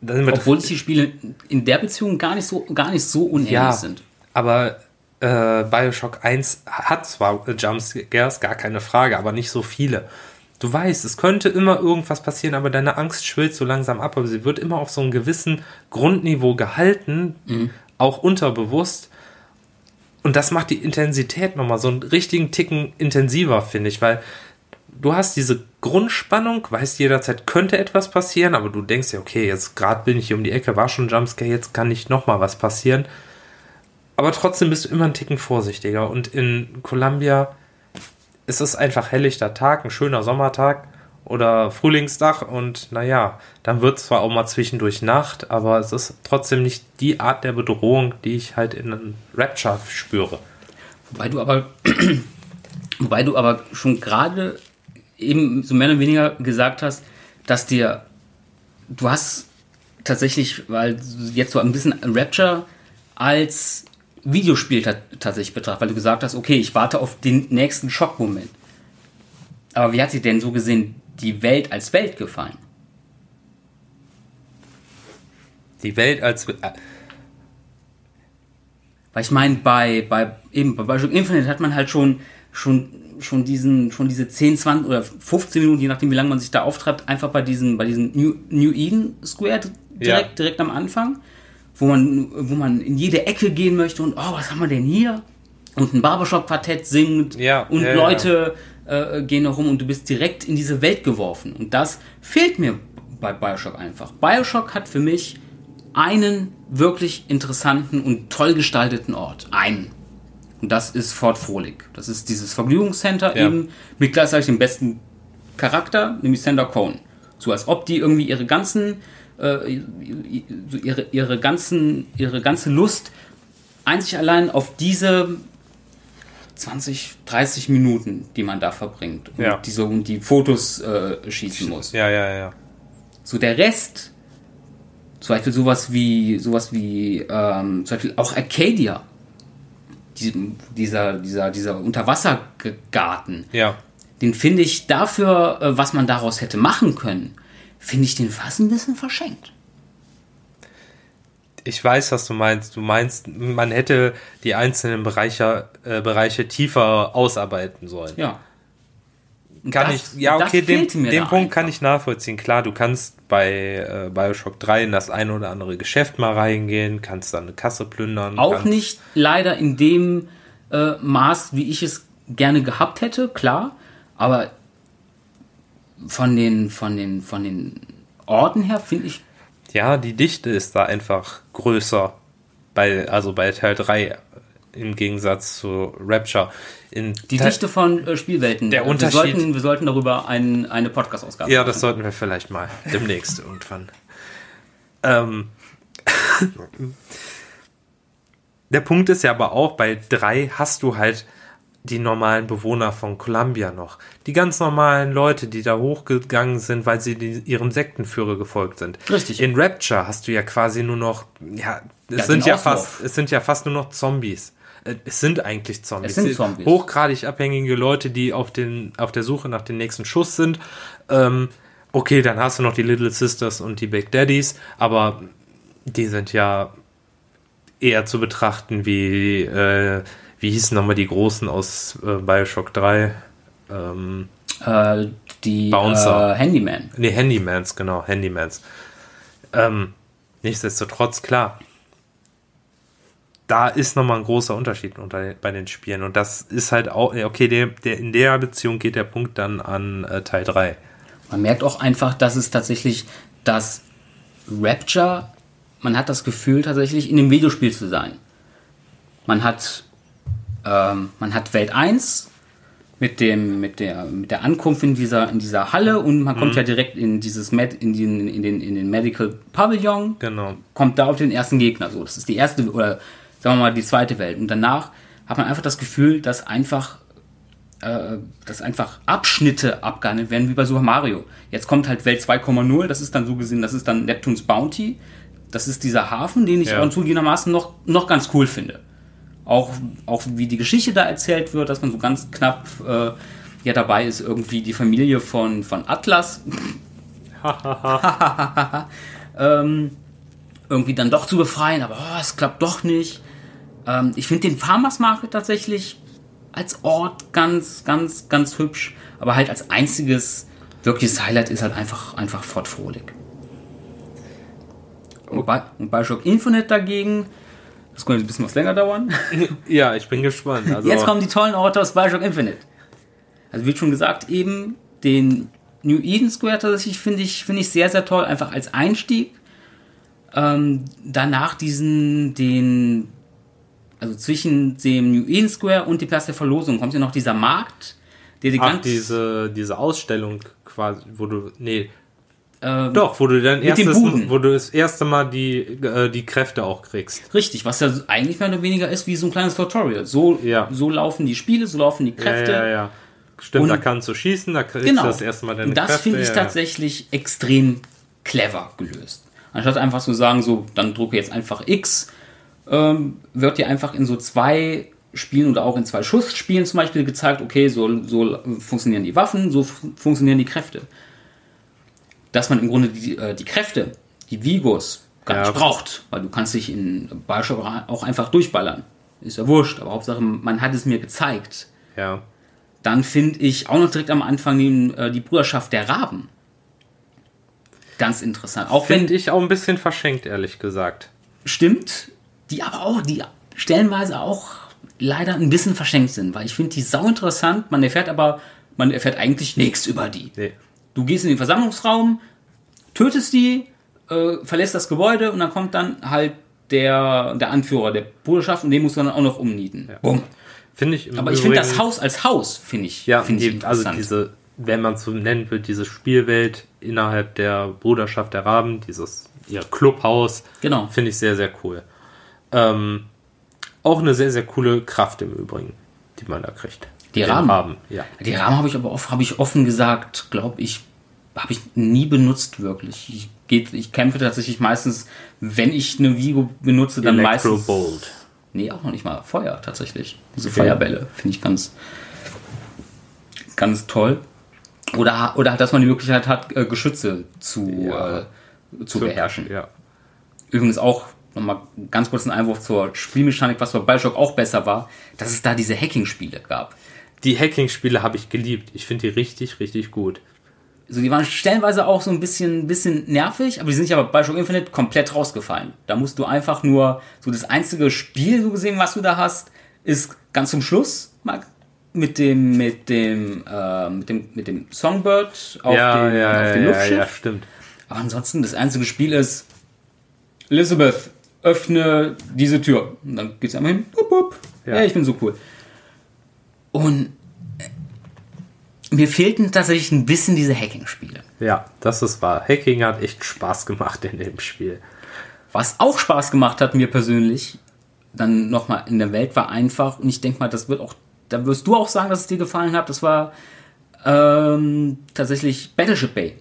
Dann Obwohl die Spiele in der Beziehung gar nicht so, gar nicht so unähnlich ja, sind. Aber äh, BioShock eins hat zwar Jumpscares, gar keine Frage, aber nicht so viele. Du weißt, es könnte immer irgendwas passieren, aber deine Angst schwillt so langsam ab. Aber sie wird immer auf so einem gewissen Grundniveau gehalten, mhm. auch unterbewusst. Und das macht die Intensität nochmal so einen richtigen Ticken intensiver, finde ich, weil du hast diese Grundspannung, weißt jederzeit, könnte etwas passieren, aber du denkst ja, okay, jetzt gerade bin ich hier um die Ecke, war schon ein Jumpscare, jetzt kann nicht nochmal was passieren. Aber trotzdem bist du immer einen Ticken vorsichtiger. Und in Columbia ist es einfach helllichter Tag, ein schöner Sommertag oder Frühlingstag. Und naja, dann wird es zwar auch mal zwischendurch Nacht, aber es ist trotzdem nicht die Art der Bedrohung, die ich halt in Rapture spüre. Wobei du aber, wobei du aber schon gerade eben so mehr oder weniger gesagt hast, dass dir, du hast tatsächlich, weil jetzt so ein bisschen Rapture als Videospiel t- tatsächlich betrachtet, weil du gesagt hast, okay, ich warte auf den nächsten Schockmoment. Aber wie hat sich denn so gesehen die Welt als Welt gefallen? Die Welt als... Äh weil ich meine, bei, bei, eben, bei BioShock Infinite hat man halt schon, schon, schon, diesen, schon diese zehn, zwanzig oder fünfzehn Minuten, je nachdem wie lange man sich da auftreibt, einfach bei diesem, bei diesem New, New Eden Square direkt, ja. direkt am Anfang, wo man, wo man in jede Ecke gehen möchte und oh, was haben wir denn hier? Und ein Barbershop-Quartett singt, ja, und ja, Leute ja. Äh, gehen noch rum und du bist direkt in diese Welt geworfen. Und das fehlt mir bei BioShock einfach. BioShock hat für mich einen wirklich interessanten und toll gestalteten Ort. Einen. Und das ist Fort Frohlich. Das ist dieses Vergnügungscenter, ja, eben mit gleichzeitig dem besten Charakter, nämlich Sander Cohen. So als ob die irgendwie ihre ganzen äh, ihre, ihre ganzen ihre ganze Lust einzig allein auf diese zwanzig, dreißig Minuten, die man da verbringt und, ja, die, so, die Fotos äh, schießen muss. Ja, ja, ja. So der Rest, zum Beispiel sowas wie, sowas wie ähm, zum Beispiel auch Arcadia, die, dieser, dieser, dieser Unterwassergarten, ja, den finde ich dafür, was man daraus hätte machen können, finde ich den fast ein bisschen verschenkt. Ich weiß, was du meinst. Du meinst, man hätte die einzelnen Bereiche, äh, Bereiche tiefer ausarbeiten sollen. Ja. Kann das, ich, ja, okay, den, den Punkt einfach. Kann ich nachvollziehen. Klar, du kannst bei äh, BioShock drei in das eine oder andere Geschäft mal reingehen, kannst dann eine Kasse plündern. Auch nicht leider in dem äh, Maß, wie ich es gerne gehabt hätte, klar. Aber von den, von den, von den Orten her finde ich, ja, die Dichte ist da einfach größer, bei, also bei Teil drei im Gegensatz zu Rapture. In die Teil, Dichte von äh, Spielwelten. Der wir Unterschied. Sollten, wir sollten darüber ein, eine Podcast-Ausgabe Ja, machen. Das sollten wir vielleicht mal demnächst irgendwann. Ähm, der Punkt ist ja aber auch, bei drei hast du halt die normalen Bewohner von Columbia noch. Die ganz normalen Leute, die da hochgegangen sind, weil sie die, ihrem Sektenführer gefolgt sind. Richtig. In Rapture hast du ja quasi nur noch, ja, es, ja, sind, ja fast, es sind ja fast nur noch Zombies. Es sind eigentlich Zombies. Es sind Zombies. Hochgradig abhängige Leute, die auf, den, auf der Suche nach dem nächsten Schuss sind. Ähm, okay, dann hast du noch die Little Sisters und die Big Daddies, aber die sind ja eher zu betrachten wie... Äh, Wie hießen nochmal die Großen aus äh, BioShock drei? Ähm, äh, die Bouncer. Äh, Handyman. Nee, Handymans, genau, Handymans. Ähm, nichtsdestotrotz, klar, da ist nochmal ein großer Unterschied unter, bei den Spielen. Und das ist halt auch, okay, der, der, in der Beziehung geht der Punkt dann an äh, Teil drei. Man merkt auch einfach, dass es tatsächlich das Rapture, man hat das Gefühl, tatsächlich in dem Videospiel zu sein. Man hat... Man hat Welt eins mit, dem, mit, der, mit der Ankunft in dieser, in dieser Halle und man kommt, mhm, ja direkt in, dieses Med, in, den, in, den, in den Medical Pavilion, genau, kommt da auf den ersten Gegner. So, das ist die erste oder sagen wir mal die zweite Welt. Und danach hat man einfach das Gefühl, dass einfach, äh, dass einfach Abschnitte abgehandelt werden, wie bei Super Mario. Jetzt kommt halt Welt zwei Komma null, das ist dann so gesehen, das ist dann Neptunes Bounty. Das ist dieser Hafen, den ich, ja, auch zugegebenermaßen noch, noch ganz cool finde. Auch, auch wie die Geschichte da erzählt wird, dass man so ganz knapp äh, ja dabei ist, irgendwie die Familie von, von Atlas ähm, irgendwie dann doch zu befreien, aber oh, es klappt doch nicht. Ähm, ich finde den Farmers Market tatsächlich als Ort ganz, ganz, ganz hübsch, aber halt als einziges wirkliches Highlight ist halt einfach, einfach Fort Frohlich. Und bei, und bei BioShock Infinite dagegen Das könnte ein bisschen was länger dauern. Ja, ich bin gespannt. Also jetzt kommen die tollen Orte aus BioShock Infinite. Also wie schon gesagt, eben den New Eden Square tatsächlich finde ich, finde ich sehr, sehr toll, einfach als Einstieg. Ähm, danach diesen, den, also zwischen dem New Eden Square und dem Platz der Verlosung kommt ja noch dieser Markt, der die Ach, ganze... diese, diese Ausstellung quasi, wo du, nee, ähm, doch, wo du dann erstes, wo du das erste Mal die, äh, die Kräfte auch kriegst. Richtig, was ja eigentlich mehr oder weniger ist wie so ein kleines Tutorial. So, ja. so laufen die Spiele, so laufen die Kräfte. Ja, ja, ja. Stimmt, und da kannst du schießen, da kriegst genau, du das erste Mal deine Kräfte. Und das finde ich ja, tatsächlich ja. extrem clever gelöst. Anstatt einfach zu so sagen, so, dann drücke jetzt einfach X, ähm, wird dir einfach in so zwei Spielen oder auch in zwei Schussspielen zum Beispiel gezeigt, okay, so, so funktionieren die Waffen, so f- funktionieren die Kräfte. Dass man im Grunde die, äh, die Kräfte, die Vigos, gar ja. nicht braucht, weil du kannst dich in BioShock auch einfach durchballern. Ist ja wurscht, aber Hauptsache, man hat es mir gezeigt. Ja. Dann finde ich auch noch direkt am Anfang die, äh, die Bruderschaft der Raben. Ganz interessant. Finde ich auch ein bisschen verschenkt, ehrlich gesagt. Stimmt, die aber auch, die stellenweise auch leider ein bisschen verschenkt sind, weil ich finde die sau interessant, man erfährt aber, man erfährt eigentlich nichts über die. Nee. Du gehst in den Versammlungsraum, tötest die, äh, verlässt das Gebäude und dann kommt dann halt der, der Anführer der Bruderschaft und den musst du dann auch noch umnieten. Ja. Bumm. Finde ich im aber ich finde das Haus als Haus, finde ich, ja, find ich interessant. Also diese, wenn man es so nennen will, diese Spielwelt innerhalb der Bruderschaft der Raben, dieses ihr Clubhaus, genau. finde ich sehr, sehr cool. Ähm, auch eine sehr, sehr coole Kraft im Übrigen, die man da kriegt. Die Raben? Raben ja. Die Raben habe ich aber oft, habe ich offen gesagt, glaube ich, habe ich nie benutzt wirklich. Ich, geht, ich kämpfe tatsächlich meistens, wenn ich eine Vigo benutze, dann Electro meistens... Bolt. Nee, auch noch nicht mal Feuer tatsächlich. Diese okay. Feuerbälle finde ich ganz, ganz toll. Oder, oder dass man die Möglichkeit hat, Geschütze zu, ja. äh, zu beherrschen. Ja. Übrigens auch nochmal ganz kurz ein Einwurf zur Spielmechanik, was bei BioShock auch besser war, dass es da diese Hacking-Spiele gab. Die Hacking-Spiele habe ich geliebt. Ich finde die richtig, richtig gut. Also die waren stellenweise auch so ein bisschen, bisschen nervig, aber die sind ja bei BioShock Infinite komplett rausgefallen. Da musst du einfach nur, so das einzige Spiel, so gesehen, was du da hast, ist ganz zum Schluss mal mit dem, mit dem, äh, mit dem, mit dem Songbird auf ja, dem, ja, auf dem ja, Luftschiff. Ja, ja, stimmt. Aber ansonsten, das einzige Spiel ist, Elizabeth, öffne diese Tür. Und dann geht's einmal hin, bup, bup. Ja. ja, ich bin so cool. Und mir fehlten tatsächlich ein bisschen diese Hacking-Spiele. Ja, das ist wahr. Hacking hat echt Spaß gemacht in dem Spiel. Was auch Spaß gemacht hat mir persönlich, dann nochmal in der Welt, war einfach, und ich denke mal, das wird auch, da wirst du auch sagen, dass es dir gefallen hat, das war ähm, tatsächlich Battleship Bay.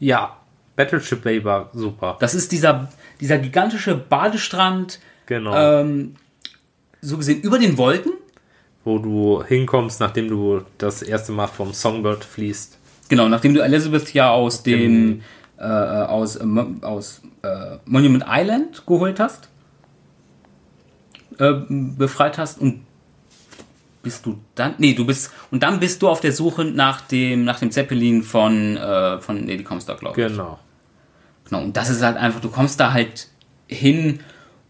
Ja, Battleship Bay war super. Das ist dieser, dieser gigantische Badestrand, genau. ähm, so gesehen über den Wolken, wo du hinkommst, nachdem du das erste Mal vom Songbird fließt. Genau, nachdem du Elizabeth ja aus dem, dem äh, aus, äh, aus äh, Monument Island geholt hast, äh, befreit hast und bist du dann, nee, du bist, und dann bist du auf der Suche nach dem, nach dem Zeppelin von, äh, von Lady Comstock, glaube ich. Genau. Genau, und das ist halt einfach, du kommst da halt hin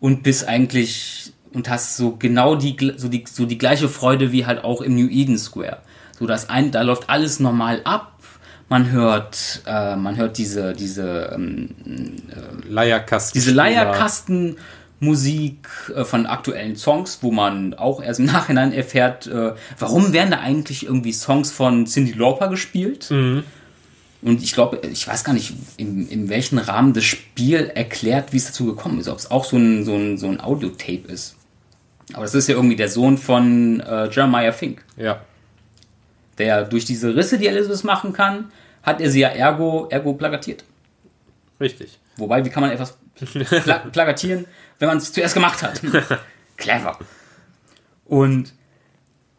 und bist eigentlich und hast so genau die so, die so die gleiche Freude wie halt auch im New Eden Square. So das ein, da läuft alles normal ab. Man hört äh, man hört diese diese ähm, äh, Leierkasten diese Leierkastenmusik äh, von aktuellen Songs, wo man auch erst im Nachhinein erfährt, äh, warum werden da eigentlich irgendwie Songs von Cyndi Lauper gespielt? Mhm. Und ich glaube, ich weiß gar nicht, in, in welchem Rahmen das Spiel erklärt, wie es dazu gekommen ist, ob es auch so ein so ein so ein Audiotape ist. Aber das ist ja irgendwie der Sohn von äh, Jeremiah Fink. Ja. Der durch diese Risse, die Elizabeth machen kann, hat er sie ja ergo, ergo plakatiert. Richtig. Wobei, wie kann man etwas pla- plakatieren, wenn man es zuerst gemacht hat? Clever. Und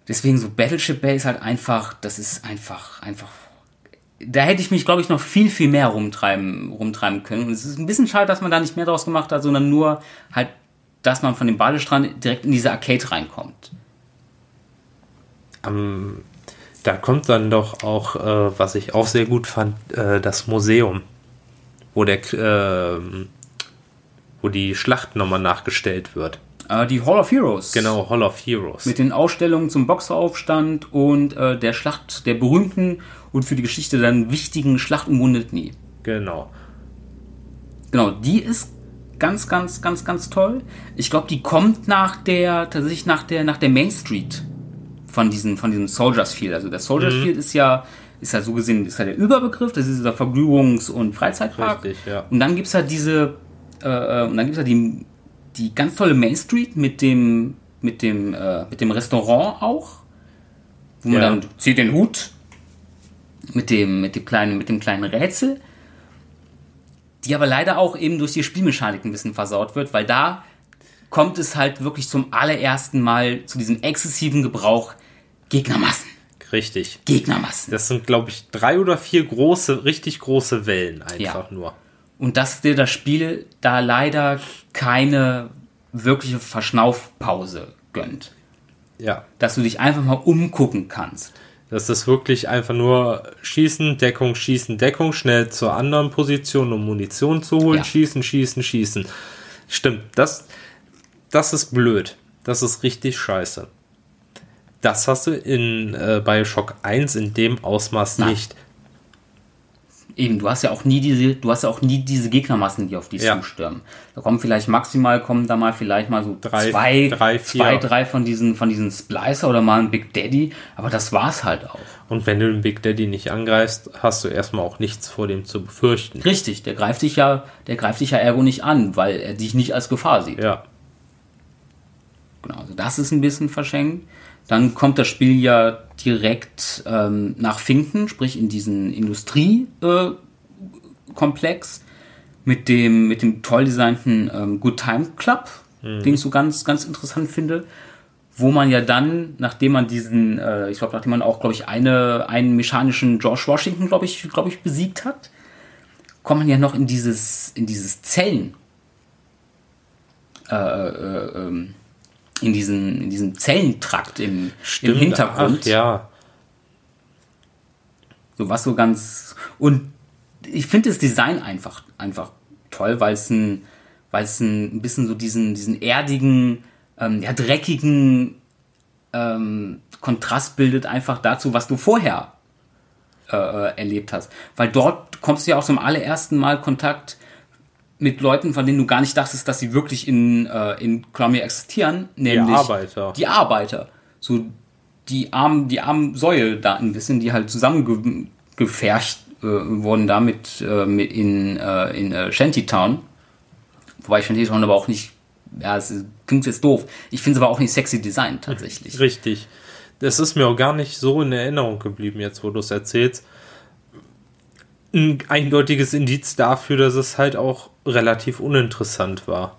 deswegen so Battleship Bay ist halt einfach, das ist einfach, einfach... Da hätte ich mich, glaube ich, noch viel, viel mehr rumtreiben, rumtreiben können. Und es ist ein bisschen schade, dass man da nicht mehr draus gemacht hat, sondern nur halt, dass man von dem Badestrand direkt in diese Arcade reinkommt. Um, da kommt dann doch auch, äh, was ich auch sehr gut fand, äh, das Museum, wo der, äh, wo die Schlacht nochmal nachgestellt wird. Äh, die Hall of Heroes. Genau, Hall of Heroes. Mit den Ausstellungen zum Boxeraufstand und äh, der Schlacht der berühmten und für die Geschichte dann wichtigen Schlacht um Wunderknie. Genau. Genau, die ist ganz, ganz, ganz, ganz toll. Ich glaube, die kommt nach der, tatsächlich nach der, nach der Main Street von diesem, von diesem Soldiers Field. Also der Soldiers mhm. Field ist ja, ist ja so gesehen, ist ja der Überbegriff, das ist dieser Vergnügungs- und Freizeitpark. Richtig, ja. Und dann gibt es ja diese, äh, und dann gibt's ja die, die ganz tolle Main Street mit dem, mit dem, äh, mit dem Restaurant auch, wo ja. man dann zieht den Hut mit dem, mit dem kleinen, mit dem kleinen Rätsel. Die aber leider auch eben durch die Spielmechanik ein bisschen versaut wird, weil da kommt es halt wirklich zum allerersten Mal zu diesem exzessiven Gebrauch Gegnermassen. Richtig. Gegnermassen. Das sind, glaube ich, drei oder vier große, richtig große Wellen einfach ja. nur. Und dass dir das Spiel da leider keine wirkliche Verschnaufpause gönnt. Ja. Dass du dich einfach mal umgucken kannst. Das ist wirklich einfach nur Schießen, Deckung, Schießen, Deckung, schnell zur anderen Position, um Munition zu holen, ja. Schießen, Schießen, Schießen. Stimmt, das, das ist blöd. Das ist richtig scheiße. Das hast du in äh, BioShock eins in dem Ausmaß Nein. nicht. Eben, du hast ja auch nie diese, du hast ja auch nie diese Gegnermassen, die auf dich ja. zustürmen. Da kommen vielleicht maximal, kommen da mal vielleicht mal so drei, zwei, drei, zwei, drei von diesen, von diesen Splicer oder mal ein Big Daddy, aber das war's halt auch. Und wenn du den Big Daddy nicht angreifst, hast du erstmal auch nichts vor dem zu befürchten. Richtig, der greift dich ja, der greift dich ja ergo nicht an, weil er dich nicht als Gefahr sieht. Ja. Genau, also das ist ein bisschen verschenkt. Dann kommt das Spiel ja direkt ähm, nach Finken, sprich in diesen Industriekomplex äh, mit dem mit dem toll designten ähm, Good Time Club, mhm. den ich so ganz ganz interessant finde, wo man ja dann, nachdem man diesen, äh, ich glaube, nachdem man auch, glaube ich, eine einen mechanischen George Washington, glaube ich, glaube ich, besiegt hat, kommt man ja noch in dieses in dieses Zellen. Äh, äh, äh, in diesen in diesem Zellentrakt im, im Hintergrund. Ach, ja. So was so ganz... Und ich finde das Design einfach, einfach toll, weil es ein, weil es ein bisschen so diesen, diesen erdigen, ähm, ja, dreckigen ähm, Kontrast bildet einfach dazu, was du vorher äh, erlebt hast. Weil dort kommst du ja auch zum allerersten Mal Kontakt mit Leuten, von denen du gar nicht dachtest, dass sie wirklich in, äh, in Columbia existieren, nämlich die Arbeiter. Die Arbeiter. So die armen, die armen Säue da ein bisschen, die halt zusammengepfercht äh, wurden da mit, äh, mit in, äh, in äh, Shantytown. Wobei Shantytown aber auch nicht, ja, es klingt jetzt doof. Ich finde es aber auch nicht sexy Design tatsächlich. Richtig. Das ist mir auch gar nicht so in Erinnerung geblieben, jetzt wo du es erzählst. Ein eindeutiges Indiz dafür, dass es halt auch relativ uninteressant war.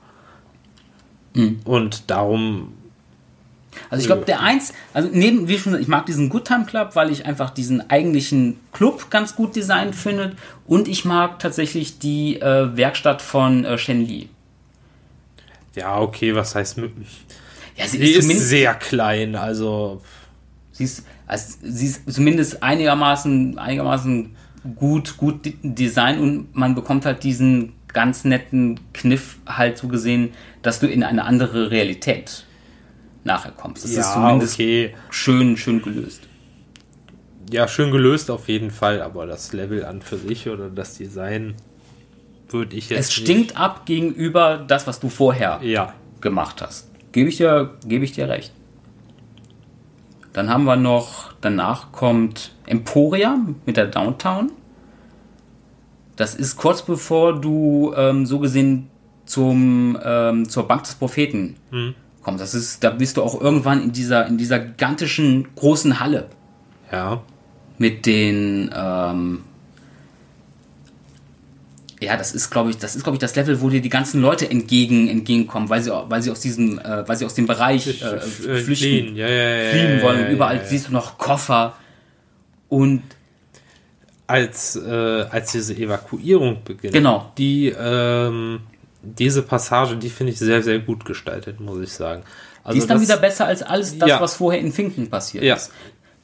Mhm. Und darum... Also ich glaube, der eins... Also neben, wie schon gesagt, ich mag diesen Good Time Club, weil ich einfach diesen eigentlichen Club ganz gut designt finde. Und ich mag tatsächlich die äh, Werkstatt von äh, Shen-Li. Ja, okay, was heißt... Ja, sie, sie ist, ist sehr klein, also... Sie ist, also, sie ist zumindest einigermaßen... einigermaßen gut, gut Design und man bekommt halt diesen ganz netten Kniff halt so gesehen, dass du in eine andere Realität nachher kommst. Das ja, ist zumindest okay. schön, schön gelöst. Ja, schön gelöst auf jeden Fall, aber das Level an für sich oder das Design würde ich jetzt Es stinkt nicht. Ab gegenüber das, was du vorher ja. gemacht hast. Gebe ich dir, gebe ich dir recht. Dann haben wir noch, danach kommt Emporia mit der Downtown. Das ist kurz bevor du ähm, so gesehen zum, ähm, zur Bank des Propheten mhm. kommst. Das ist, da bist du auch irgendwann in dieser, in dieser gigantischen großen Halle. Ja. Mit den, ähm, ja, das ist, glaube ich, das ist, glaube ich, das Level, wo dir die ganzen Leute entgegen, entgegenkommen, weil sie, weil sie aus diesem, äh, weil sie aus dem Bereich äh, flüchten, ja, ja, ja, fliehen wollen. Ja, ja, überall ja, ja. siehst du noch Koffer und als, äh, als diese Evakuierung beginnt. Genau. Die, ähm, diese Passage, die finde ich sehr, sehr gut gestaltet, muss ich sagen. Also die ist dann das, wieder besser als alles das, ja. was vorher in Finken passiert ja. ist.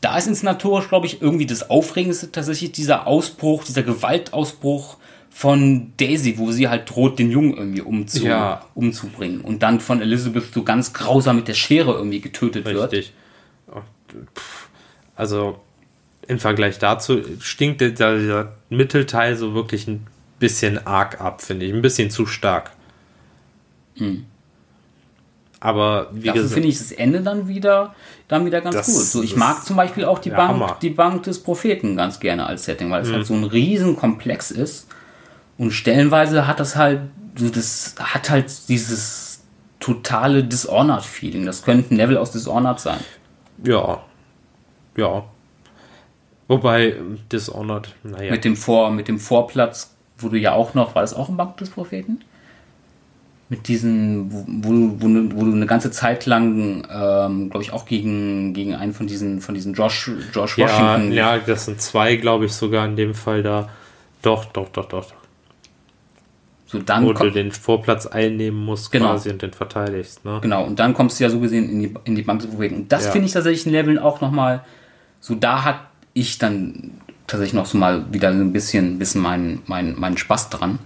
Da ist inszenatorisch, glaube ich, irgendwie das Aufregendste tatsächlich dieser Ausbruch, dieser Gewaltausbruch von Daisy, wo sie halt droht, den Jungen irgendwie umzu- ja. umzubringen und dann von Elizabeth so ganz grausam mit der Schere irgendwie getötet Richtig. wird. Richtig. Also im Vergleich dazu stinkt der, der Mittelteil so wirklich ein bisschen arg ab, finde ich. Ein bisschen zu stark. Hm. Aber wie Dafür gesagt, finde ich das Ende dann wieder, dann wieder ganz gut. So, ich mag zum Beispiel auch die, Bank, die Bank des Propheten ganz gerne als Setting, weil es mhm. halt so ein Riesenkomplex ist und stellenweise hat das halt, das hat halt dieses totale Dishonored-Feeling. Das könnte ein Level aus Dishonored sein. Ja, ja. Wobei Dishonored, naja. Mit dem, Vor, mit dem Vorplatz, wo du ja auch noch, war das auch ein Bank des Propheten? Mit diesen, wo, wo, wo, wo du eine ganze Zeit lang, ähm, glaube ich, auch gegen, gegen einen von diesen, von diesen Josh, Josh ja, Washington. Ja, das sind zwei, glaube ich, sogar in dem Fall da. Doch, doch, doch, doch. So, dann wo komm- du den Vorplatz einnehmen musst, genau. quasi, und den verteidigst. Ne? Genau, und dann kommst du ja so gesehen in die, in die Bank. Und das ja. finde ich tatsächlich in Leveln auch nochmal, so da hat ich dann tatsächlich noch so mal wieder so ein bisschen, bisschen meinen, meinen, meinen Spaß dran.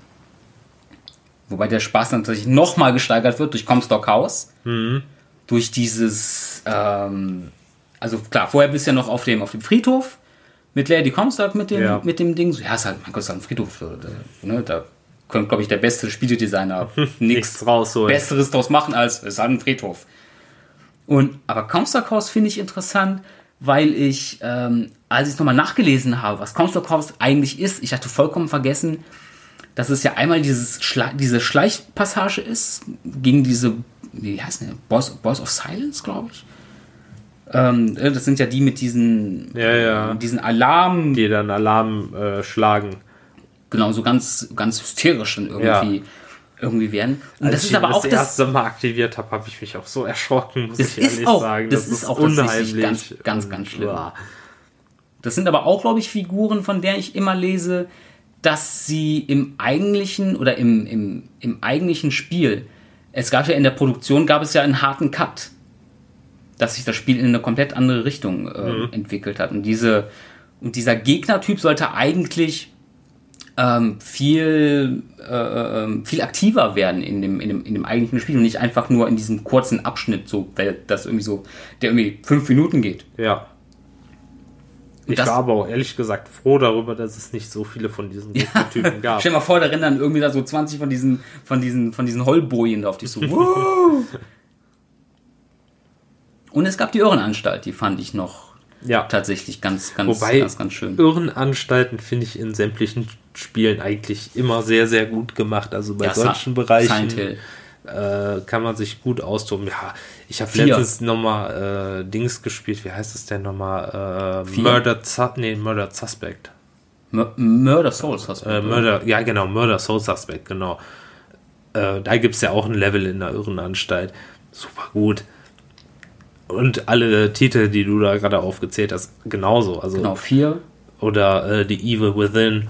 Wobei der Spaß dann tatsächlich nochmal gesteigert wird durch Comstock House. Mhm. Durch dieses, ähm, also klar, vorher bist du ja noch auf dem, auf dem Friedhof mit Lady Comstock mit dem, ja. mit dem Ding. So, ja, ist halt, mein Gott, ist halt ein Friedhof. Ne? Da könnte, glaube ich, der beste Spieledesigner nichts rausholen. Besseres draus machen als, es ist halt ein Friedhof. Und, aber Comstock House finde ich interessant, weil ich, ähm, als ich es nochmal nachgelesen habe, was Comstock House eigentlich ist, ich hatte vollkommen vergessen, dass es ja einmal dieses Schla- diese Schleichpassage ist, gegen diese, wie heißt denn, Boys, Boys of Silence, glaube ich. Ähm, das sind ja die mit diesen, ja, ja. diesen Alarmen. Die dann Alarm äh, schlagen. Genau, so ganz, ganz hysterisch dann irgendwie, ja. irgendwie werden. Und als das ich ist aber das auch das erste Mal aktiviert habe, habe ich mich auch so erschrocken, muss ich ehrlich auch, sagen. Das, das ist, ist auch unheimlich. Ganz, ganz, ganz schlimm. Ja. Das sind aber auch, glaube ich, Figuren, von denen ich immer lese, dass sie im eigentlichen oder im, im, im eigentlichen Spiel, es gab ja in der Produktion, gab es ja einen harten Cut, dass sich das Spiel in eine komplett andere Richtung äh, mhm. entwickelt hat. Und, diese, und dieser Gegnertyp sollte eigentlich ähm, viel, äh, viel aktiver werden in dem, in, dem, in dem eigentlichen Spiel und nicht einfach nur in diesem kurzen Abschnitt, so, weil das irgendwie so, der irgendwie fünf Minuten geht. Ja. Ich das, war aber auch ehrlich gesagt froh darüber, dass es nicht so viele von diesen Typen gab. Stell dir mal vor, da rennen dann irgendwie da so zwanzig von diesen, von diesen, von diesen Heulbojen da auf dich zu. Und es gab die Irrenanstalt, die fand ich noch ja. tatsächlich ganz, ganz, Wobei, ganz, ganz schön. Irrenanstalten finde ich in sämtlichen Spielen eigentlich immer sehr, sehr gut gemacht. Also bei ja, solchen Bereichen äh, kann man sich gut austoben. Ja, ich habe letztens nochmal äh, Dings gespielt, wie heißt es denn nochmal? Äh, Murdered, Su- nee, Murdered Suspect. M- Murder Soul Suspect. Äh, Murder, ja, genau, Murder Soul Suspect, genau. Äh, da gibt es ja auch ein Level in der Irrenanstalt. Super gut. Und alle Titel, die du da gerade aufgezählt hast, genauso. Also, genau, vier. Oder äh, The Evil Within.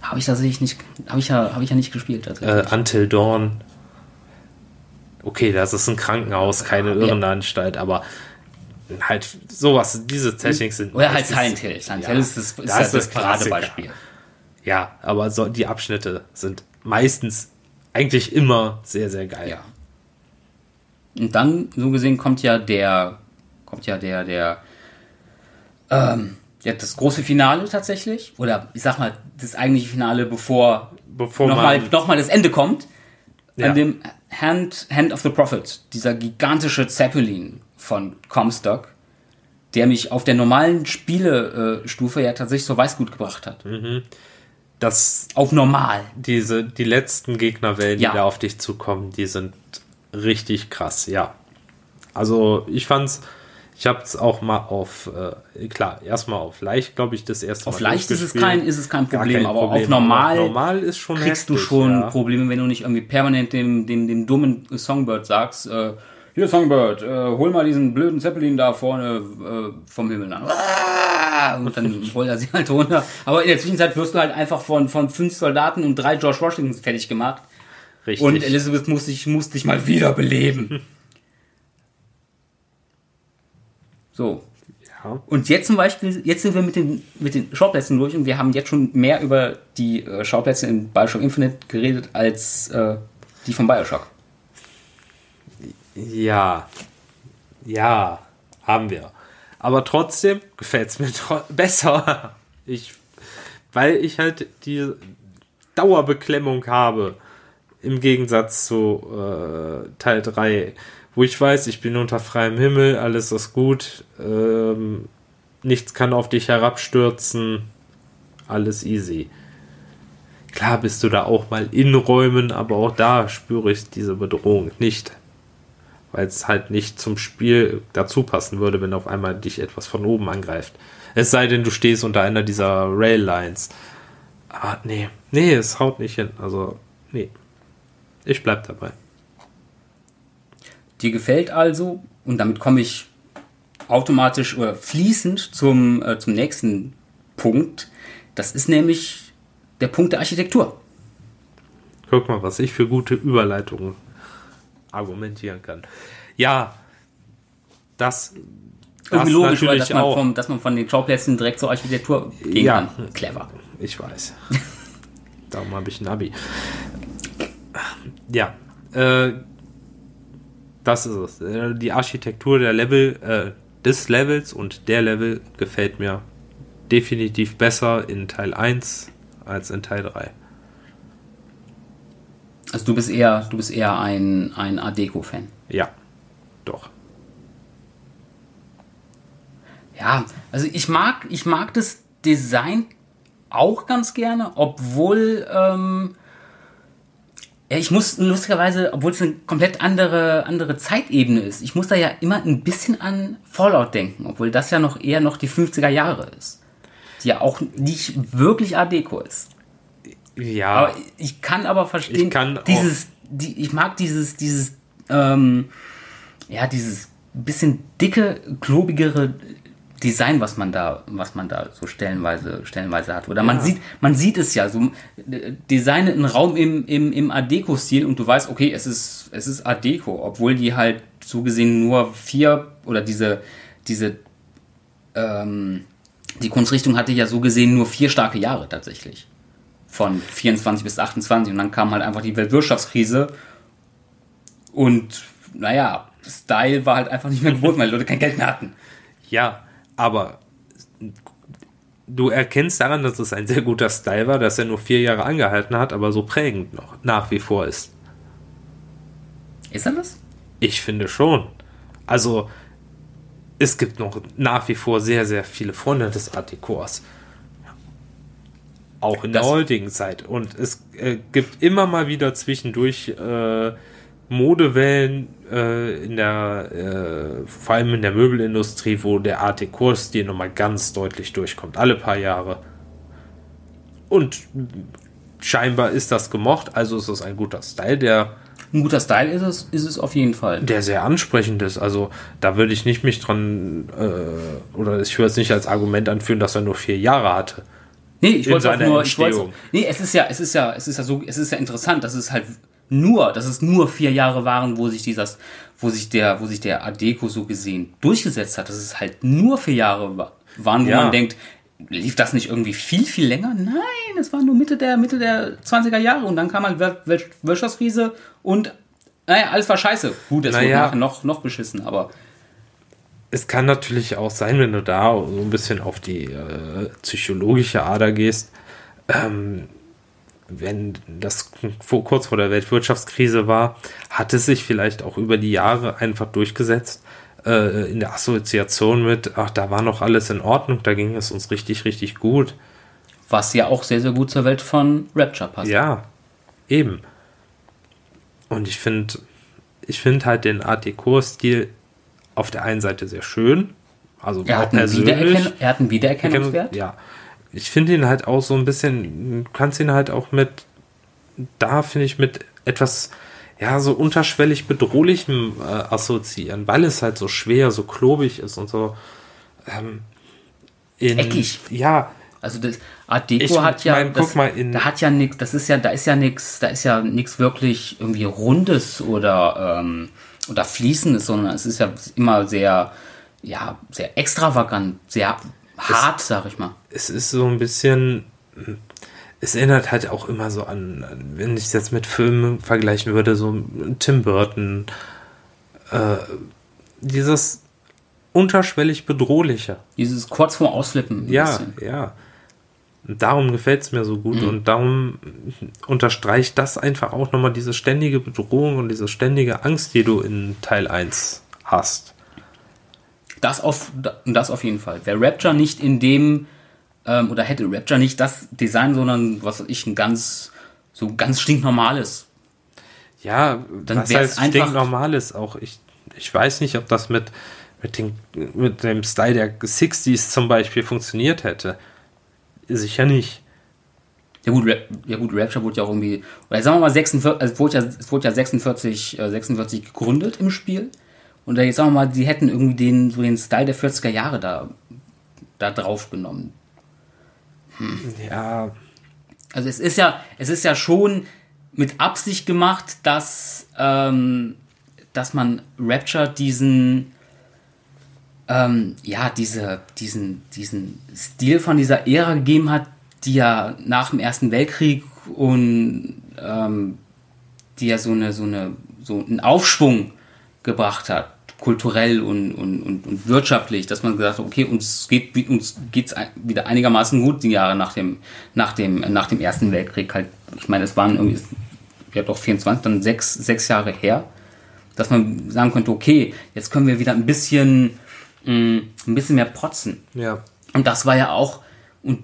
Habe ich tatsächlich nicht, habe ich, ja, hab ich ja nicht gespielt. Äh, Until Dawn. Okay, das ist ein Krankenhaus, keine Irrenanstalt, ja. aber halt sowas, diese Techniken sind... Oder halt Silent Hill. Silent Hill ist das, ist das, ist das Paradebeispiel. Ja, aber so, die Abschnitte sind meistens eigentlich immer sehr, sehr geil. Ja. Und dann, so gesehen, kommt ja der... kommt ja der... der ähm, ja, das große Finale tatsächlich. Oder ich sag mal, das eigentliche Finale, bevor, bevor nochmal noch mal das Ende kommt. Ja. An dem... Hand, Hand of the Prophet, dieser gigantische Zeppelin von Comstock, der mich auf der normalen Spielestufe ja tatsächlich so Weißgut gebracht hat. Mhm. Das auf normal. Diese, die letzten Gegnerwellen, ja. die da auf dich zukommen, die sind richtig krass, ja. Also ich fand's, ich hab's auch mal auf, äh, klar, erstmal auf leicht, glaube ich, das erste Mal. Auf leicht ist es kein, ist es kein Problem, kein aber Problem. auf normal, auf normal ist schon kriegst heftig, du schon ja. Probleme, wenn du nicht irgendwie permanent dem, dem, dem dummen Songbird sagst, äh, hier Songbird, äh, hol mal diesen blöden Zeppelin da vorne äh, vom Himmel an. Und dann rollt er sie halt runter. Aber in der Zwischenzeit wirst du halt einfach von, von fünf Soldaten und drei George Washington fertig gemacht. Richtig. Und Elizabeth muss dich, muss dich mal wiederbeleben. So. Ja. Ja. Und jetzt zum Beispiel, jetzt sind wir mit den, mit den Schauplätzen durch und wir haben jetzt schon mehr über die äh, Schauplätze in BioShock Infinite geredet als äh, die von BioShock. Ja. Ja, haben wir. Aber trotzdem gefällt es mir tro- besser. Ich, weil ich halt die Dauerbeklemmung habe. Im Gegensatz zu äh, Teil drei, wo ich weiß, ich bin unter freiem Himmel, alles ist gut, ähm, nichts kann auf dich herabstürzen, alles easy. Klar bist du da auch mal in Räumen, aber auch da spüre ich diese Bedrohung nicht. Weil es halt nicht zum Spiel dazu passen würde, wenn auf einmal dich etwas von oben angreift. Es sei denn, du stehst unter einer dieser Rail-Lines. Aber nee, nee, es haut nicht hin. Also, nee. Ich bleib dabei. Dir gefällt also, und damit komme ich automatisch oder fließend zum, äh, zum nächsten Punkt. Das ist nämlich der Punkt der Architektur. Guck mal, was ich für gute Überleitungen argumentieren kann. Ja, das, das irgendwie logisch, weil dass, man vom, dass man von den Schauplätzen direkt zur Architektur gehen ja, kann. Clever. Ich weiß. Darum habe ich ein Abi. Ja, äh, das ist es. Die Architektur der Level, äh, des Levels und der Level gefällt mir definitiv besser in Teil eins als in Teil drei. Also du bist eher, du bist eher ein, ein Art Deco-Fan. Ja, doch. Ja, also ich mag, ich mag das Design auch ganz gerne, obwohl ähm, ja, ich muss lustigerweise, obwohl es eine komplett andere, andere Zeitebene ist, ich muss da ja immer ein bisschen an Fallout denken, obwohl das ja noch eher noch die fünfziger Jahre ist, die ja auch nicht wirklich Art Deco ist. Ja. Aber ich kann aber verstehen, ich kann dieses, die, ich mag dieses, dieses, ähm, ja, dieses bisschen dicke, klobigere Design, was man da, was man da so stellenweise, stellenweise hat. Oder ja. man sieht, man sieht es ja, so designet einen Raum im, im, im Art Deco-Stil und du weißt, okay, es ist, es ist Art Deco, obwohl die halt so gesehen nur vier oder diese, diese, ähm, die Kunstrichtung hatte ja so gesehen nur vier starke Jahre tatsächlich. Von vierundzwanzig bis achtundzwanzig. Und dann kam halt einfach die Weltwirtschaftskrise. Und naja, Style war halt einfach nicht mehr geboten, weil die Leute kein Geld mehr hatten. Ja, aber du erkennst daran, dass es ein sehr guter Style war, dass er nur vier Jahre angehalten hat, aber so prägend noch nach wie vor ist. Ist er das? Ich finde schon. Also, es gibt noch nach wie vor sehr, sehr viele Freunde des Art Decors. Auch in das der heutigen Zeit. Und es äh, gibt immer mal wieder zwischendurch äh, Modewellen, äh, in der, äh, vor allem in der Möbelindustrie, wo der Art Deco-Stil nochmal ganz deutlich durchkommt. Alle paar Jahre. Und scheinbar ist das gemocht, also ist es ein guter Style, der... Ein guter Style ist es, ist es auf jeden Fall. Der sehr ansprechend ist. Also da würde ich nicht mich dran, äh, oder ich würde es nicht als Argument anführen, dass er nur vier Jahre hatte. Nee, ich wollte auch nur, ich wollte, nee, es ist ja, es ist ja, es ist ja so, es ist ja interessant, dass es halt nur, dass es nur vier Jahre waren, wo sich dieses, wo sich der, wo sich der Art Deco so gesehen durchgesetzt hat, dass es halt nur vier Jahre waren, wo ja. man denkt, lief das nicht irgendwie viel, viel länger? Nein, es war nur Mitte der, Mitte der zwanziger Jahre und dann kam halt Wirtschaftskrise und, naja, alles war scheiße. Gut, es naja. wurde nachher noch, noch beschissen, aber. Es kann natürlich auch sein, wenn du da so ein bisschen auf die äh, psychologische Ader gehst, ähm, wenn das vor, kurz vor der Weltwirtschaftskrise war, hat es sich vielleicht auch über die Jahre einfach durchgesetzt, äh, in der Assoziation mit, ach, da war noch alles in Ordnung, da ging es uns richtig, richtig gut. Was ja auch sehr, sehr gut zur Welt von Rapture passt. Ja, eben. Und ich finde, ich finde halt den Art Deco-Stil auf der einen Seite sehr schön, also er hat persönlich. Wiedererken- er hat einen Wiedererkennungswert. Ja, ich finde ihn halt auch so ein bisschen, du kannst ihn halt auch mit, da finde ich mit etwas, ja, so unterschwellig Bedrohlichem äh, assoziieren, weil es halt so schwer, so klobig ist und so. Ähm, in, Eckig. Ja. Also das Art Deco ich hat ja, mein, das, guck mal in, da hat ja nichts, das ist ja, da ist ja nichts, da ist ja nichts wirklich irgendwie Rundes oder ähm, oder Fließendes, sondern es ist ja immer sehr, ja, sehr extravagant, sehr hart, es, sag ich mal. Es ist so ein bisschen, es erinnert halt auch immer so an, wenn ich es jetzt mit Filmen vergleichen würde, so Tim Burton, äh, dieses unterschwellig Bedrohliche. Dieses kurz vorm Ausflippen. Ja, bisschen. Ja. Darum gefällt es mir so gut, mhm. und darum unterstreicht das einfach auch nochmal diese ständige Bedrohung und diese ständige Angst, die du in Teil eins hast. Das auf, das auf jeden Fall. Wäre Rapture nicht in dem, ähm, oder hätte Rapture nicht das Design, sondern, was weiß ich, ein ganz, so ganz stinknormales. Ja, dann was heißt stinknormales auch. Ich, ich weiß nicht, ob das mit, mit, den, mit dem Style der sechziger zum Beispiel funktioniert hätte. Sicher nicht. Ja gut, Rap, ja gut, Rapture wurde ja auch irgendwie, oder sagen wir mal, sechsundvierzig, also es wurde ja, es wurde ja sechsundvierzig gegründet im Spiel. Und da jetzt sagen wir mal, die hätten irgendwie den, so den Style der vierziger Jahre da, da drauf genommen. Hm. Ja. Also es ist ja, es ist ja schon mit Absicht gemacht, dass, ähm, dass man Rapture diesen. Ähm, ja, diese, diesen, diesen Stil von dieser Ära gegeben hat, die ja nach dem Ersten Weltkrieg und ähm, die ja so eine, so eine, so einen Aufschwung gebracht hat, kulturell und, und, und, und wirtschaftlich, dass man gesagt hat, okay, uns geht uns geht's wieder einigermaßen gut die Jahre nach dem, nach dem, nach dem Ersten Weltkrieg halt. Ich meine, es waren irgendwie ja doch vierundzwanzig, dann sechs, sechs Jahre her, dass man sagen konnte, okay, jetzt können wir wieder ein bisschen ein bisschen mehr protzen. Ja. Und das war ja auch, und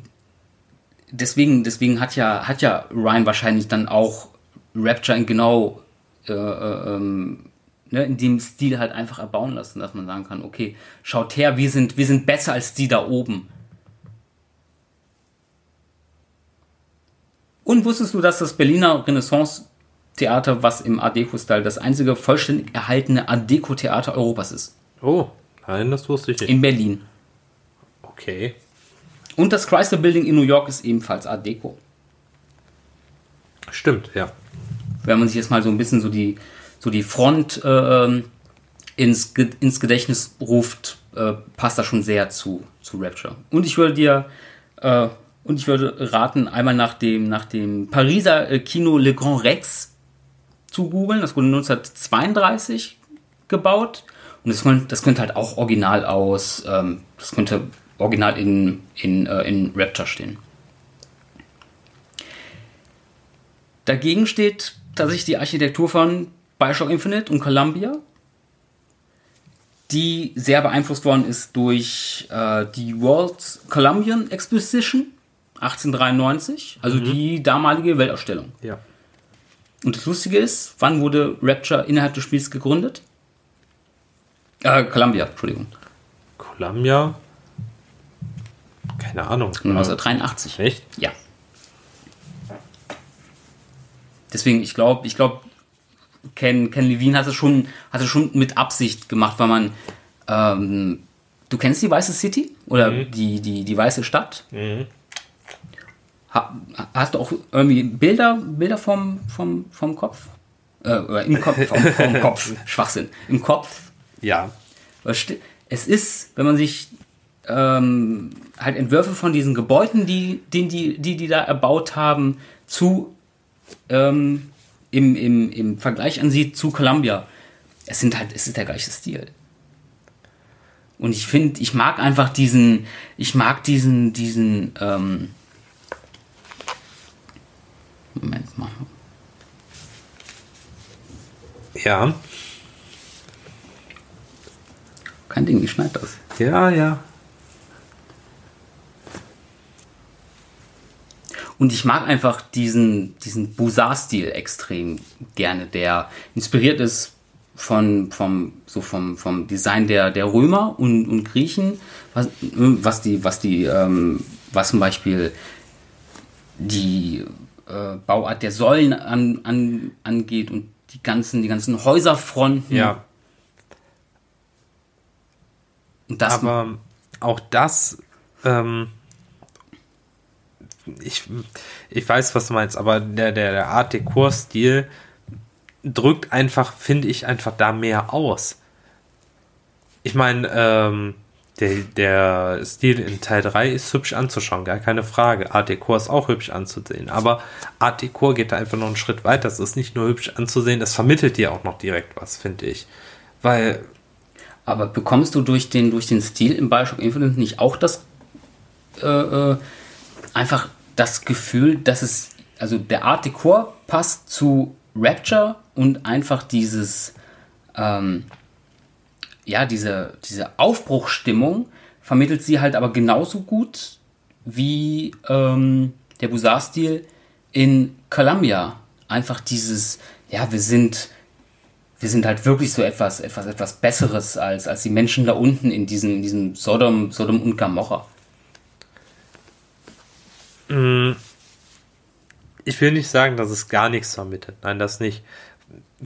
deswegen, deswegen hat ja, hat ja Ryan wahrscheinlich dann auch Rapture in genau äh, ähm, ne, in dem Stil halt einfach erbauen lassen, dass man sagen kann, okay, schaut her, wir sind, wir sind besser als die da oben. Und wusstest du, dass das Berliner Renaissance-Theater, was im Art Deco-Style das einzige vollständig erhaltene Art Deco-Theater Europas ist? Oh. Nein, das wusste ich nicht. In Berlin. Okay. Und das Chrysler Building in New York ist ebenfalls Art Deco. Stimmt, ja. Wenn man sich jetzt mal so ein bisschen so die, so die Front äh, ins, ins Gedächtnis ruft, äh, passt das schon sehr zu, zu Rapture. Und ich würde dir äh, und ich würde raten, einmal nach dem, nach dem Pariser äh, Kino Le Grand Rex zu googeln. Das wurde neunzehnhundertzweiunddreißig gebaut. Und das könnte, das könnte halt auch original aus, ähm, das könnte original in, in, äh, in Rapture stehen. Dagegen steht tatsächlich die Architektur von BioShock Infinite und Columbia, die sehr beeinflusst worden ist durch äh, die World's Columbian Exposition achtzehnhundertdreiundneunzig, also mhm. die damalige Weltausstellung. Ja. Und das Lustige ist, wann wurde Rapture innerhalb des Spiels gegründet? Äh, Columbia, Entschuldigung. Columbia? Keine Ahnung. neunzehnhundertdreiundachtzig. Echt? Ja. Deswegen, ich glaube, ich glaube, Ken, Ken Levine hat es schon, hat es schon mit Absicht gemacht, weil man, ähm, du kennst die Weiße City? Oder mhm. die, die, die Weiße Stadt? Mhm. Ha, hast du auch irgendwie Bilder, Bilder vom, vom, vom Kopf? Äh, oder im Kopf, vom, vom Kopf. Schwachsinn. Im Kopf. Ja. Es ist, wenn man sich ähm, halt Entwürfe von diesen Gebäuden, die die, die, die, die da erbaut haben, zu ähm, im, im, im Vergleich ansieht zu Columbia. Es sind halt, es ist der gleiche Stil. Und ich finde, ich mag einfach diesen, ich mag diesen, diesen, ähm Moment mal. Ja. Kein Ding, wie schneit das? Ja, ja. Und ich mag einfach diesen, diesen Beaux-Arts-Stil extrem gerne, der inspiriert ist von, vom, so vom, vom Design der, der Römer und, und Griechen, was, was die, was die, ähm, was zum Beispiel die äh, Bauart der Säulen an, an, angeht und die ganzen, die ganzen Häuserfronten. Ja. Das aber auch das, ähm, ich, ich weiß, was du meinst, aber der, der, der Art Decor-Stil drückt einfach, finde ich, einfach da mehr aus. Ich meine, ähm, der, der Stil in Teil drei ist hübsch anzuschauen, gar keine Frage. Art Deco ist auch hübsch anzusehen, aber Art Deco geht da einfach noch einen Schritt weiter. Es ist nicht nur hübsch anzusehen, es vermittelt dir auch noch direkt was, finde ich. Weil... Aber bekommst du durch den, durch den Stil im BioShock Infinite nicht auch das äh, einfach das Gefühl, dass es, also der Art Deco passt zu Rapture und einfach dieses ähm, ja, diese, diese Aufbruchstimmung vermittelt sie halt aber genauso gut wie ähm, der Bouzard-Stil in Columbia. Einfach dieses, ja, wir sind Wir sind halt wirklich so etwas, etwas, etwas Besseres als, als die Menschen da unten in diesem, in diesem Sodom, Sodom und Gomorra. Ich will nicht sagen, dass es gar nichts vermittelt. Nein, das nicht.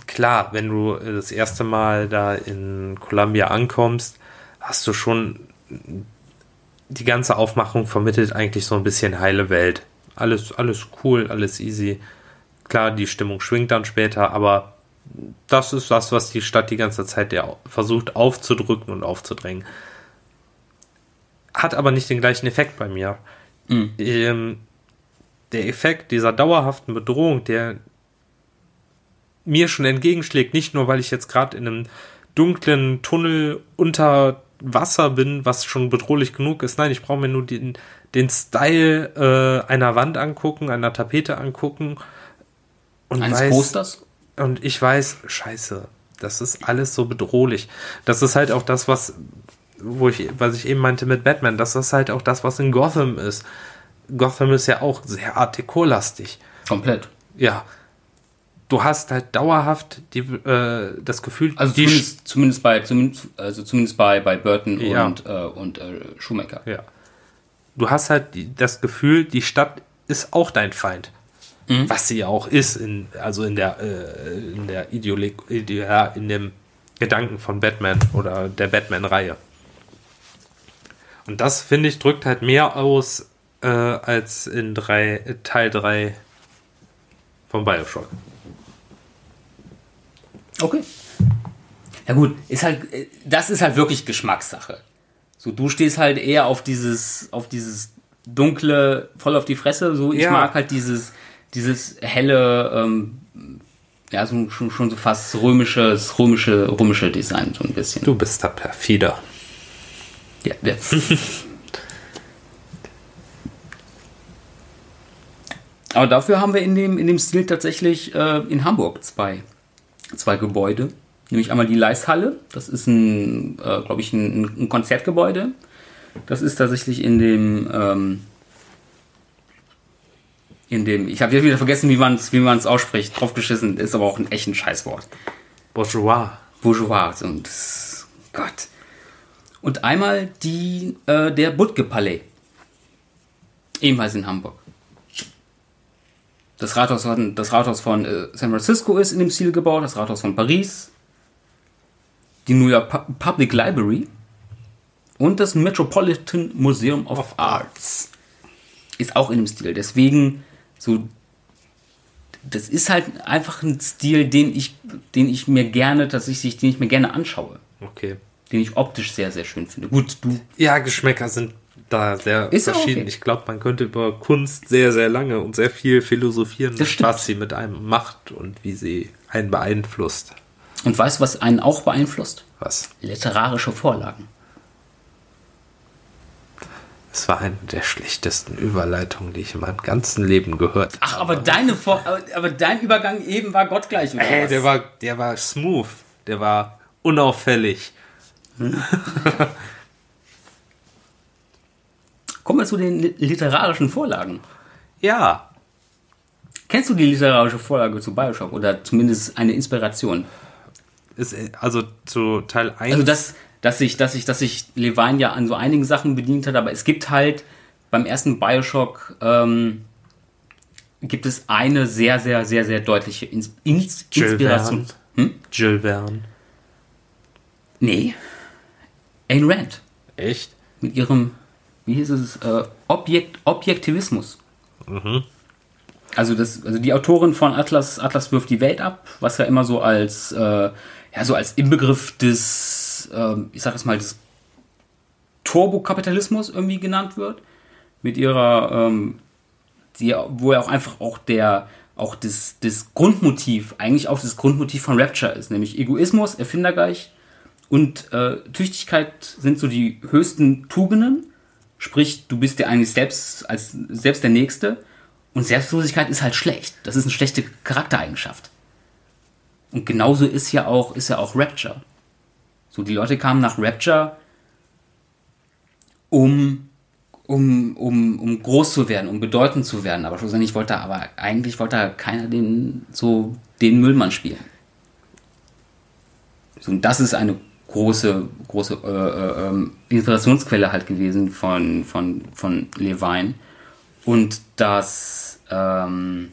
Klar, wenn du das erste Mal da in Columbia ankommst, hast du schon die ganze Aufmachung vermittelt eigentlich so ein bisschen heile Welt. Alles, alles cool, alles easy. Klar, die Stimmung schwingt dann später, aber das ist das, was die Stadt die ganze Zeit ja versucht aufzudrücken und aufzudrängen. Hat aber nicht den gleichen Effekt bei mir. Mhm. Ähm, der Effekt dieser dauerhaften Bedrohung, der mir schon entgegenschlägt, nicht nur, weil ich jetzt gerade in einem dunklen Tunnel unter Wasser bin, was schon bedrohlich genug ist. Nein, ich brauche mir nur den, den Style äh, einer Wand angucken, einer Tapete angucken. Und eines weiß, Posters? Und ich weiß, scheiße, das ist alles so bedrohlich. Das ist halt auch das, was, wo ich, was ich eben meinte mit Batman, das ist halt auch das, was in Gotham ist. Gotham ist ja auch sehr Art Deco-lastig. Komplett. Ja. Du hast halt dauerhaft die, äh, das Gefühl... Also die zumindest, Sch- zumindest bei zumindest, also zumindest bei, bei Burton ja. und, äh, und äh, Schumacher. Ja. Du hast halt die, das Gefühl, die Stadt ist auch dein Feind. Mhm. Was sie ja auch ist, in, also in der, äh, in, der Ideole- Ide- in dem Gedanken von Batman oder der Batman-Reihe. Und das, finde ich, drückt halt mehr aus äh, als in drei, Teil drei von BioShock. Okay. Ja gut, ist halt, das ist halt wirklich Geschmackssache. So, du stehst halt eher auf dieses, auf dieses dunkle, voll auf die Fresse. So, ich ja. mag halt dieses... Dieses helle, ähm, ja, so, schon, schon so fast römisches, römische, römische Design, so ein bisschen. Du bist da perfider. Ja, ja. Aber dafür haben wir in dem, in dem Stil tatsächlich äh, in Hamburg zwei, zwei Gebäude. Nämlich einmal die Leisthalle, das ist ein, äh, glaube ich, ein, ein Konzertgebäude. Das ist tatsächlich in dem, ähm, In dem, ich habe jetzt wieder vergessen, wie man es wie man's ausspricht. Draufgeschissen ist aber auch ein echt ein Scheißwort. Bourgeois. Bourgeois. Und Gott. Und einmal die, äh, der Butke-Palais. Ebenfalls in Hamburg. Das Rathaus von, das Rathaus von äh, San Francisco ist in dem Stil gebaut. Das Rathaus von Paris. Die New York Pu- Public Library. Und das Metropolitan Museum of, of Arts. Ist auch in dem Stil. Deswegen... So, das ist halt einfach ein Stil, den ich, den ich mir gerne, tatsächlich, den ich mir gerne anschaue. Okay. Den ich optisch sehr, sehr schön finde. Gut, du. Ja, Geschmäcker sind da sehr ist verschieden. Okay. Ich glaube, man könnte über Kunst sehr, sehr lange und sehr viel philosophieren, was sie mit einem macht und wie sie einen beeinflusst. Und weißt du, was einen auch beeinflusst? Was? Literarische Vorlagen. Das war eine der schlechtesten Überleitungen, die ich in meinem ganzen Leben gehört habe. Ach, aber, deine Vor- aber, aber dein Übergang eben war gottgleich, oder Ey, was? Der war, der war smooth. Der war unauffällig. Hm. Kommen wir zu den literarischen Vorlagen. Ja. Kennst du die literarische Vorlage zu BioShock? Oder zumindest eine Inspiration? Ist, also zu Teil eins... Also das... Dass sich, dass sich, dass sich Levine ja an so einigen Sachen bedient hat, aber es gibt halt beim ersten BioShock ähm, gibt es eine sehr, sehr, sehr, sehr deutliche Ins- Ins- Inspiration. Hm? Jill Verne. Nee. Ayn Rand. Echt? Mit ihrem, wie hieß es, äh, Objekt, Objektivismus. Mhm. Also das, also die Autorin von Atlas, Atlas wirft die Welt ab, was ja immer so als, äh, ja so als Inbegriff des dieses, ähm, ich sag es mal, dieses Turbokapitalismus irgendwie genannt wird, mit ihrer, ähm, die, wo ja auch einfach auch der, auch das, das Grundmotiv, eigentlich auch das Grundmotiv von Rapture ist, nämlich Egoismus, Erfindergeist und äh, Tüchtigkeit sind so die höchsten Tugenden, sprich, du bist dir eigentlich selbst, als, selbst der Nächste, und Selbstlosigkeit ist halt schlecht, das ist eine schlechte Charaktereigenschaft. Und genauso ist ja auch, ist ja auch Rapture. So, die Leute kamen nach Rapture, um, um, um, um groß zu werden, um bedeutend zu werden. Aber schlussendlich wollte, aber eigentlich wollte keiner den, so, den Müllmann spielen. So, und das ist eine große, große, äh, äh, Inspirationsquelle halt gewesen von, von, von Levine. Und dass, ähm,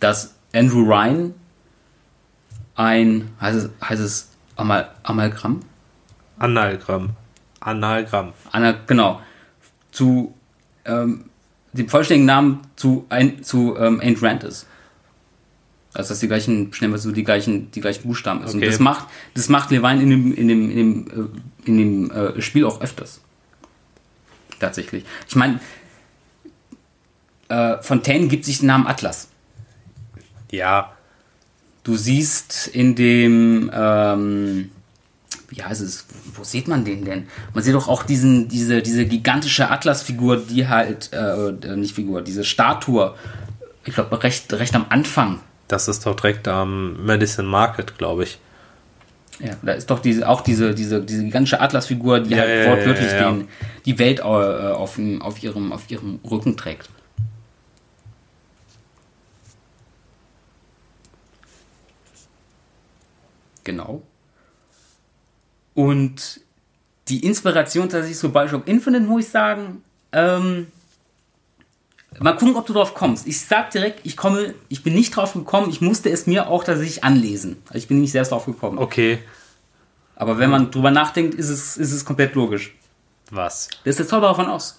dass Andrew Ryan ein, heißt es, heißt es Amal, Amalgramm? Analgramm. Analgramm. Anal, genau. Zu ähm, dem vollständigen Namen zu, ein, zu ähm, Ayn Rand ist. Also dass die gleichen, schnell mal so die gleichen, die gleichen Buchstaben ist. Okay. Und das macht, das macht Levine in dem, in dem, in dem, äh, in dem äh, Spiel auch öfters. Tatsächlich. Ich meine, äh, Fontaine gibt sich den Namen Atlas. Ja. Du siehst in dem, ähm, wie heißt es, wo sieht man den denn? Man sieht doch auch diesen, diese, diese gigantische Atlas-Figur, die halt, äh, nicht Figur, diese Statue, ich glaube, recht, recht am Anfang. Das ist doch direkt am Madison Market, glaube ich. Ja, da ist doch diese, auch diese, diese, diese gigantische Atlas-Figur, die ja, halt ja, wortwörtlich ja, ja. Den, die Welt auf, auf, ihrem, auf ihrem Rücken trägt. Genau. Und die Inspiration tatsächlich zu BioShock Infinite, muss ich sagen, ähm, mal gucken, ob du drauf kommst. Ich sag direkt, ich komme, ich bin nicht drauf gekommen, ich musste es mir auch tatsächlich anlesen. Also ich bin nicht selbst drauf gekommen. Okay. Aber wenn man drüber nachdenkt, ist es, ist es komplett logisch. Was? Das ist der Zauberer von Oz.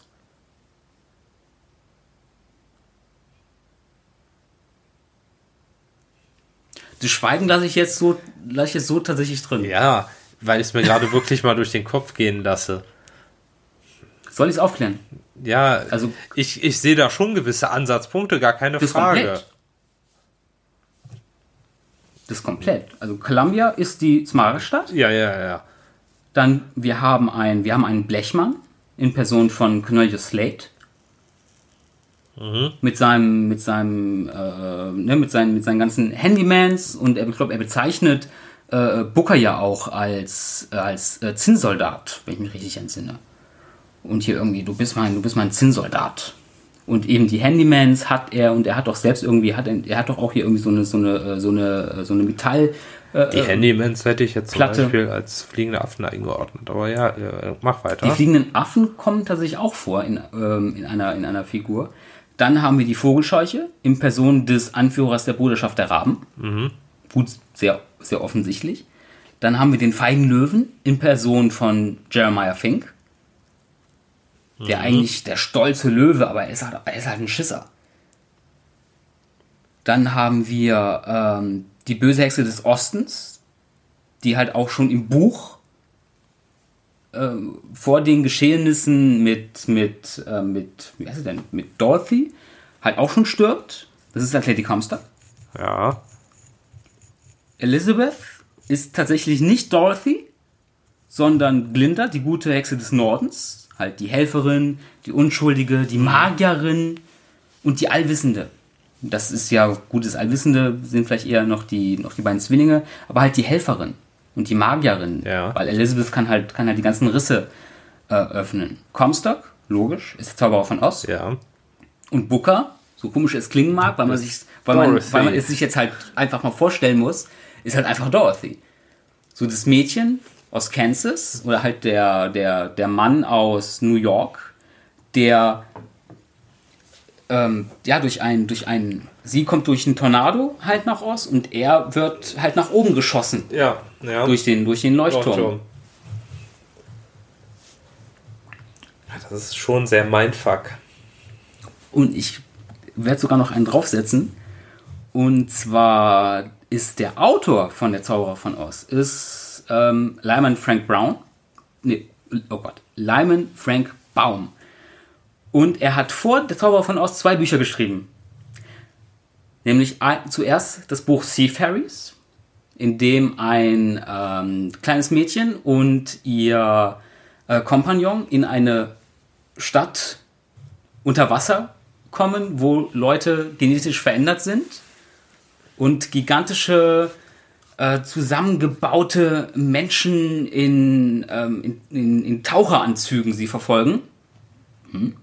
Das Schweigen lasse ich jetzt so, lasse ich jetzt so tatsächlich drin. Ja, weil ich es mir gerade wirklich mal durch den Kopf gehen lasse. Soll ich es aufklären? Ja, also ich, ich sehe da schon gewisse Ansatzpunkte, gar keine das Frage. Komplett. Das ist komplett. Also Columbia ist die Smaragdstadt. Ja, ja, ja. Dann, wir haben, ein, wir haben einen Blechmann in Person von Cornelius Slade. Mhm. Mit seinem, mit seinem, äh, ne, mit seinen, mit seinen ganzen Handymans, und er, ich glaube, er bezeichnet äh, Booker ja auch als, als äh, Zinnsoldat, wenn ich mich richtig entsinne. Und hier irgendwie, du bist mein, du bist mein Zinnsoldat. Und eben die Handymans hat er, und er hat doch selbst irgendwie, hat er, er hat doch auch hier irgendwie so eine, so eine, so eine, so eine Metall. Äh, die Handymans hätte ich jetzt zum Platte. Beispiel als fliegende Affen eingeordnet, aber ja, mach weiter. Die fliegenden Affen kommen tatsächlich auch vor in, ähm, in einer, in einer Figur. Dann haben wir die Vogelscheuche in Person des Anführers der Bruderschaft der Raben. Mhm. Gut, sehr, sehr offensichtlich. Dann haben wir den feigen Löwen in Person von Jeremiah Fink. Mhm. Der eigentlich der stolze Löwe, aber er ist halt, er ist halt ein Schisser. Dann haben wir ähm, die böse Hexe des Ostens, die halt auch schon im Buch Ähm, vor den Geschehnissen mit, mit, äh, mit, wie heißt sie denn, mit Dorothy, halt auch schon stirbt. Das ist halt Lady Comstock. Ja. Elizabeth ist tatsächlich nicht Dorothy, sondern Glinda, die gute Hexe des Nordens. Halt die Helferin, die Unschuldige, die Magierin und die Allwissende. Das ist ja, gutes Allwissende sind vielleicht eher noch die, noch die beiden Zwillinge, aber halt die Helferin. Und die Magierin, ja. Weil Elizabeth kann halt, kann halt die ganzen Risse äh, öffnen. Comstock, logisch, ist der Zauberer von Oz. Ja. Und Booker, so komisch es klingen mag, weil man, sich, weil, man, weil man es sich jetzt halt einfach mal vorstellen muss, ist halt einfach Dorothy. So das Mädchen aus Kansas oder halt der, der, der Mann aus New York, der ähm, ja durch einen, durch einen, sie kommt durch einen Tornado halt nach Oz und er wird halt nach oben geschossen. Ja. Ja. Durch den, durch den Leuchtturm. Leuchtturm. Das ist schon sehr Mindfuck. Und ich werde sogar noch einen draufsetzen. Und zwar ist der Autor von der Zauberer von Oz, ist ähm, Lyman Frank Brown. Nee, oh Gott. Lyman Frank Baum. Und er hat vor der Zauberer von Oz zwei Bücher geschrieben. Nämlich ein, zuerst das Buch Seafaries, in dem ein ähm, kleines Mädchen und ihr äh, Kompagnon in eine Stadt unter Wasser kommen, wo Leute genetisch verändert sind und gigantische äh, zusammengebaute Menschen in, ähm, in, in, in Taucheranzügen sie verfolgen. Hm.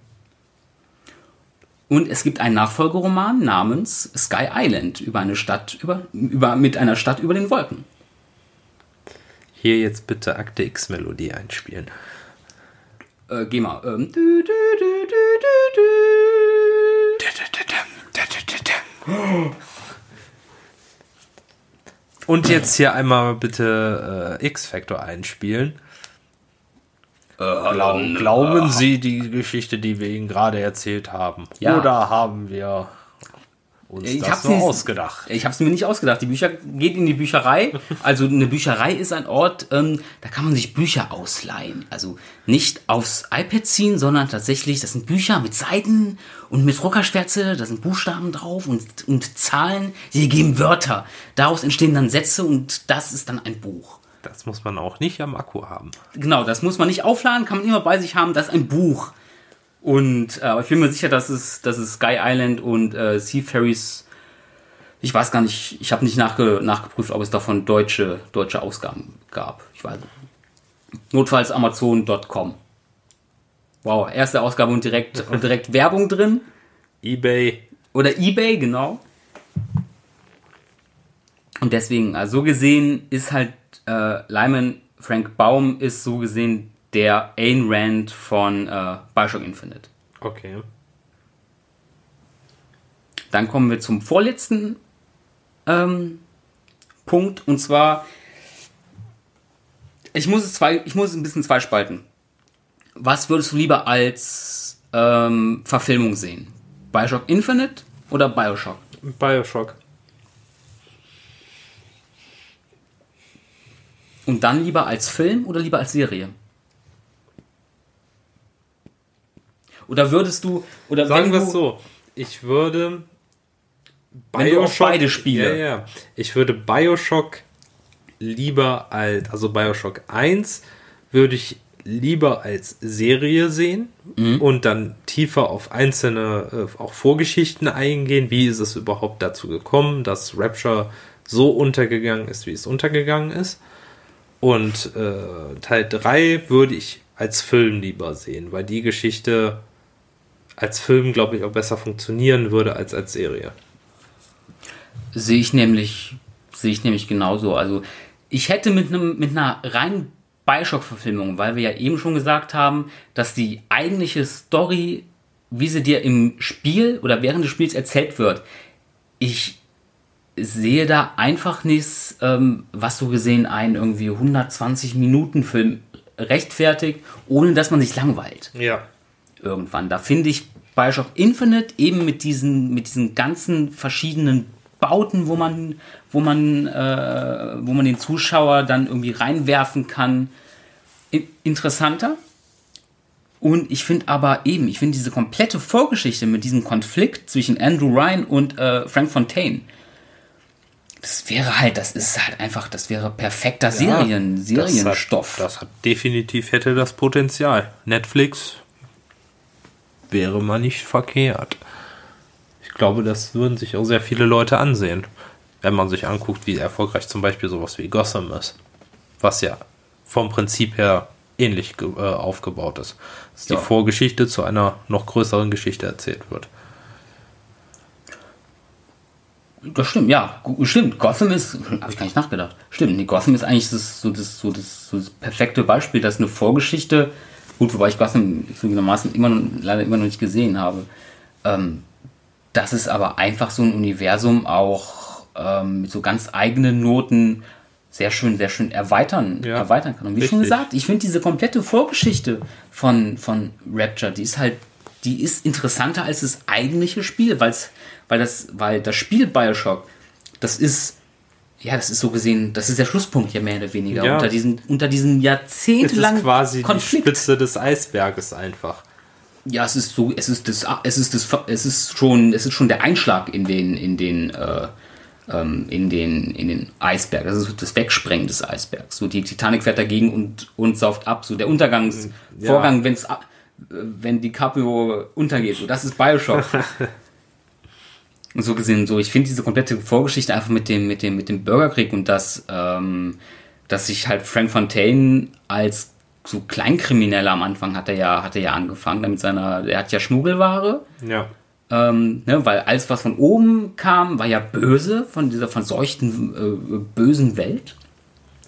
Und es gibt einen Nachfolgeroman namens Sky Island über eine Stadt über, über mit einer Stadt über den Wolken. Hier jetzt bitte Akte X Melodie einspielen. Äh, geh mal. Ähm. Und jetzt hier einmal bitte äh, X-Factor einspielen. Glauben, glauben Sie die Geschichte, die wir Ihnen gerade erzählt haben? Ja. Oder haben wir uns ich das nur ausgedacht? Ich habe es mir nicht ausgedacht. Die Bücher geht in die Bücherei. Also eine Bücherei ist ein Ort, ähm, da kann man sich Bücher ausleihen. Also nicht aufs iPad ziehen, sondern tatsächlich, das sind Bücher mit Seiten und mit Druckerschwärze. Da sind Buchstaben drauf und, und Zahlen. Die geben Wörter. Daraus entstehen dann Sätze und das ist dann ein Buch. Das muss man auch nicht am Akku haben. Genau, das muss man nicht aufladen, kann man immer bei sich haben. Das ist ein Buch. Und äh, ich bin mir sicher, dass es, dass es Sky Island und äh, Seafaries, ich weiß gar nicht, ich habe nicht nachge, nachgeprüft, ob es davon deutsche, deutsche Ausgaben gab. Ich weiß nicht. Notfalls Amazon Punkt com. Wow, erste Ausgabe und direkt, und direkt Werbung drin. eBay. Oder eBay, genau. Und deswegen, also so gesehen ist halt Uh, Lyman Frank Baum ist so gesehen der Ayn Rand von uh, BioShock Infinite. Okay. Dann kommen wir zum vorletzten ähm, Punkt, und zwar ich muss es zwei, ich muss es ein bisschen zweispalten. Was würdest du lieber als ähm, Verfilmung sehen? BioShock Infinite oder BioShock? BioShock. Und dann lieber als Film oder lieber als Serie? Oder würdest du... Oder sagen wir es so, ich würde... Wenn du auch beide Spiele... Ja, ja. Ich würde BioShock lieber als... Also BioShock eins würde ich lieber als Serie sehen, mhm, und dann tiefer auf einzelne äh, auch Vorgeschichten eingehen. Wie ist es überhaupt dazu gekommen, dass Rapture so untergegangen ist, wie es untergegangen ist? Und äh, Teil drei würde ich als Film lieber sehen, weil die Geschichte als Film, glaube ich, auch besser funktionieren würde als als Serie. Sehe ich nämlich, sehe ich nämlich genauso. Also ich hätte mit einem mit einer reinen BioShock-Verfilmung, weil wir ja eben schon gesagt haben, dass die eigentliche Story, wie sie dir im Spiel oder während des Spiels erzählt wird, ich sehe da einfach nichts, ähm, was so gesehen einen irgendwie hundertzwanzig-Minuten-Film rechtfertigt, ohne dass man sich langweilt. Ja. Irgendwann. Da finde ich BioShock Infinite eben mit diesen, mit diesen ganzen verschiedenen Bauten, wo man, wo man, äh, wo man den Zuschauer dann irgendwie reinwerfen kann, in- interessanter. Und ich finde aber eben, ich finde diese komplette Vorgeschichte mit diesem Konflikt zwischen Andrew Ryan und äh, Frank Fontaine, das wäre halt, das ist halt einfach, das wäre perfekter Serien, ja, Serienstoff. Das hat, das hat definitiv, hätte das Potenzial. Netflix wäre mal nicht verkehrt. Ich glaube, das würden sich auch sehr viele Leute ansehen, wenn man sich anguckt, wie erfolgreich zum Beispiel sowas wie Gotham ist, was ja vom Prinzip her ähnlich ge- äh, aufgebaut ist, dass die ja. Vorgeschichte zu einer noch größeren Geschichte erzählt wird. Das stimmt, ja, stimmt. Gotham ist, habe ich gar nicht nachgedacht. Stimmt, nee, Gotham ist eigentlich das, so, das, so, das, so das perfekte Beispiel, dass eine Vorgeschichte, gut, wobei ich Gotham zugegebenermaßen immer leider immer noch nicht gesehen habe, ähm, dass es aber einfach so ein Universum auch ähm, mit so ganz eigenen Noten sehr schön, sehr schön erweitern, ja, erweitern kann. Und wie richtig. Schon gesagt, ich finde diese komplette Vorgeschichte von, von Rapture, die ist halt, die ist interessanter als das eigentliche Spiel, weil es Weil das, weil das Spiel BioShock, das ist ja, das ist so gesehen, das ist der Schlusspunkt ja mehr oder weniger. Ja. Unter diesen, unter diesen jahrzehntelangen Konflikt. Das ist quasi die Spitze des Eisberges einfach. Ja, es ist so, es ist das, es ist das, es ist schon, es ist schon der Einschlag in den, in den, äh, in den, in den Eisberg. Das ist das Wegsprengen des Eisbergs. So, die Titanic fährt dagegen und, und sauft ab. So, der Untergangsvorgang, ja. wenn's, wenn die Caprio untergeht. So, das ist BioShock. Und so gesehen, so, ich finde diese komplette Vorgeschichte einfach mit dem, mit dem, mit dem Bürgerkrieg und das, ähm, dass sich halt Frank Fontaine als so Kleinkrimineller am Anfang hat er ja, hat er ja angefangen, damit seiner, er hat ja Schmuggelware. Ja. Ähm, ne, weil alles, was von oben kam, war ja böse, von dieser verseuchten, äh, bösen Welt.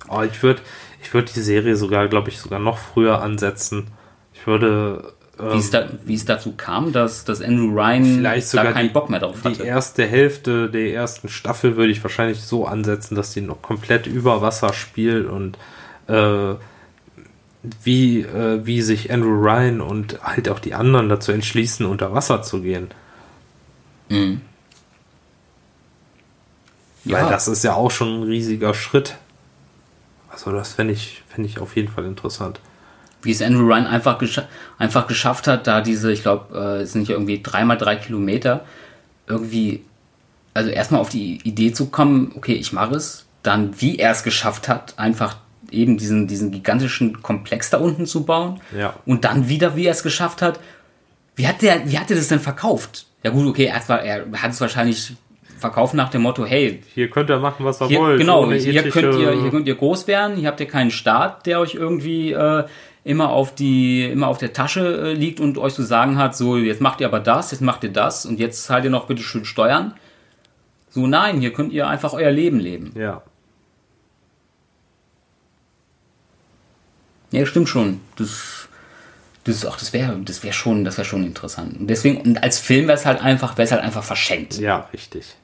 Oh, ich würde ich würd die Serie sogar, glaube ich, sogar noch früher ansetzen. Ich würde... Ähm, wie, es da, wie es dazu kam, dass, dass Andrew Ryan da keinen die, Bock mehr drauf hatte. Die erste Hälfte der ersten Staffel würde ich wahrscheinlich so ansetzen, dass die noch komplett über Wasser spielt und äh, wie, äh, wie sich Andrew Ryan und halt auch die anderen dazu entschließen, unter Wasser zu gehen. Mhm. Weil ja. Das ist ja auch schon ein riesiger Schritt. Also das fände ich, fänd ich auf jeden Fall interessant. Wie es Andrew Ryan einfach, gesch- einfach geschafft hat, da diese, ich glaube, äh, es sind ja irgendwie drei mal drei Kilometer, irgendwie, also erstmal auf die Idee zu kommen, okay, ich mache es, dann wie er es geschafft hat, einfach eben diesen, diesen gigantischen Komplex da unten zu bauen. Ja. Und dann wieder, wie er es geschafft hat, wie hat der, wie hat er das denn verkauft? Ja gut, okay, er, war, er hat es wahrscheinlich verkauft nach dem Motto, hey, hier könnt ihr machen, was ihr hier, wollt. Genau, hier könnt ihr, hier könnt ihr groß werden, hier habt ihr keinen Staat, der euch irgendwie äh, immer, auf die, immer auf der Tasche äh, liegt und euch zu sagen hat, so, jetzt macht ihr aber das, jetzt macht ihr das und jetzt zahlt ihr noch bitte schön Steuern. So, nein, hier könnt ihr einfach euer Leben leben. Ja. Ja, stimmt schon. Das... Das, ach, das wäre das wär schon, das wär schon interessant. Und deswegen, und als Film wäre es halt einfach, wäre es halt einfach verschenkt. Ja, richtig.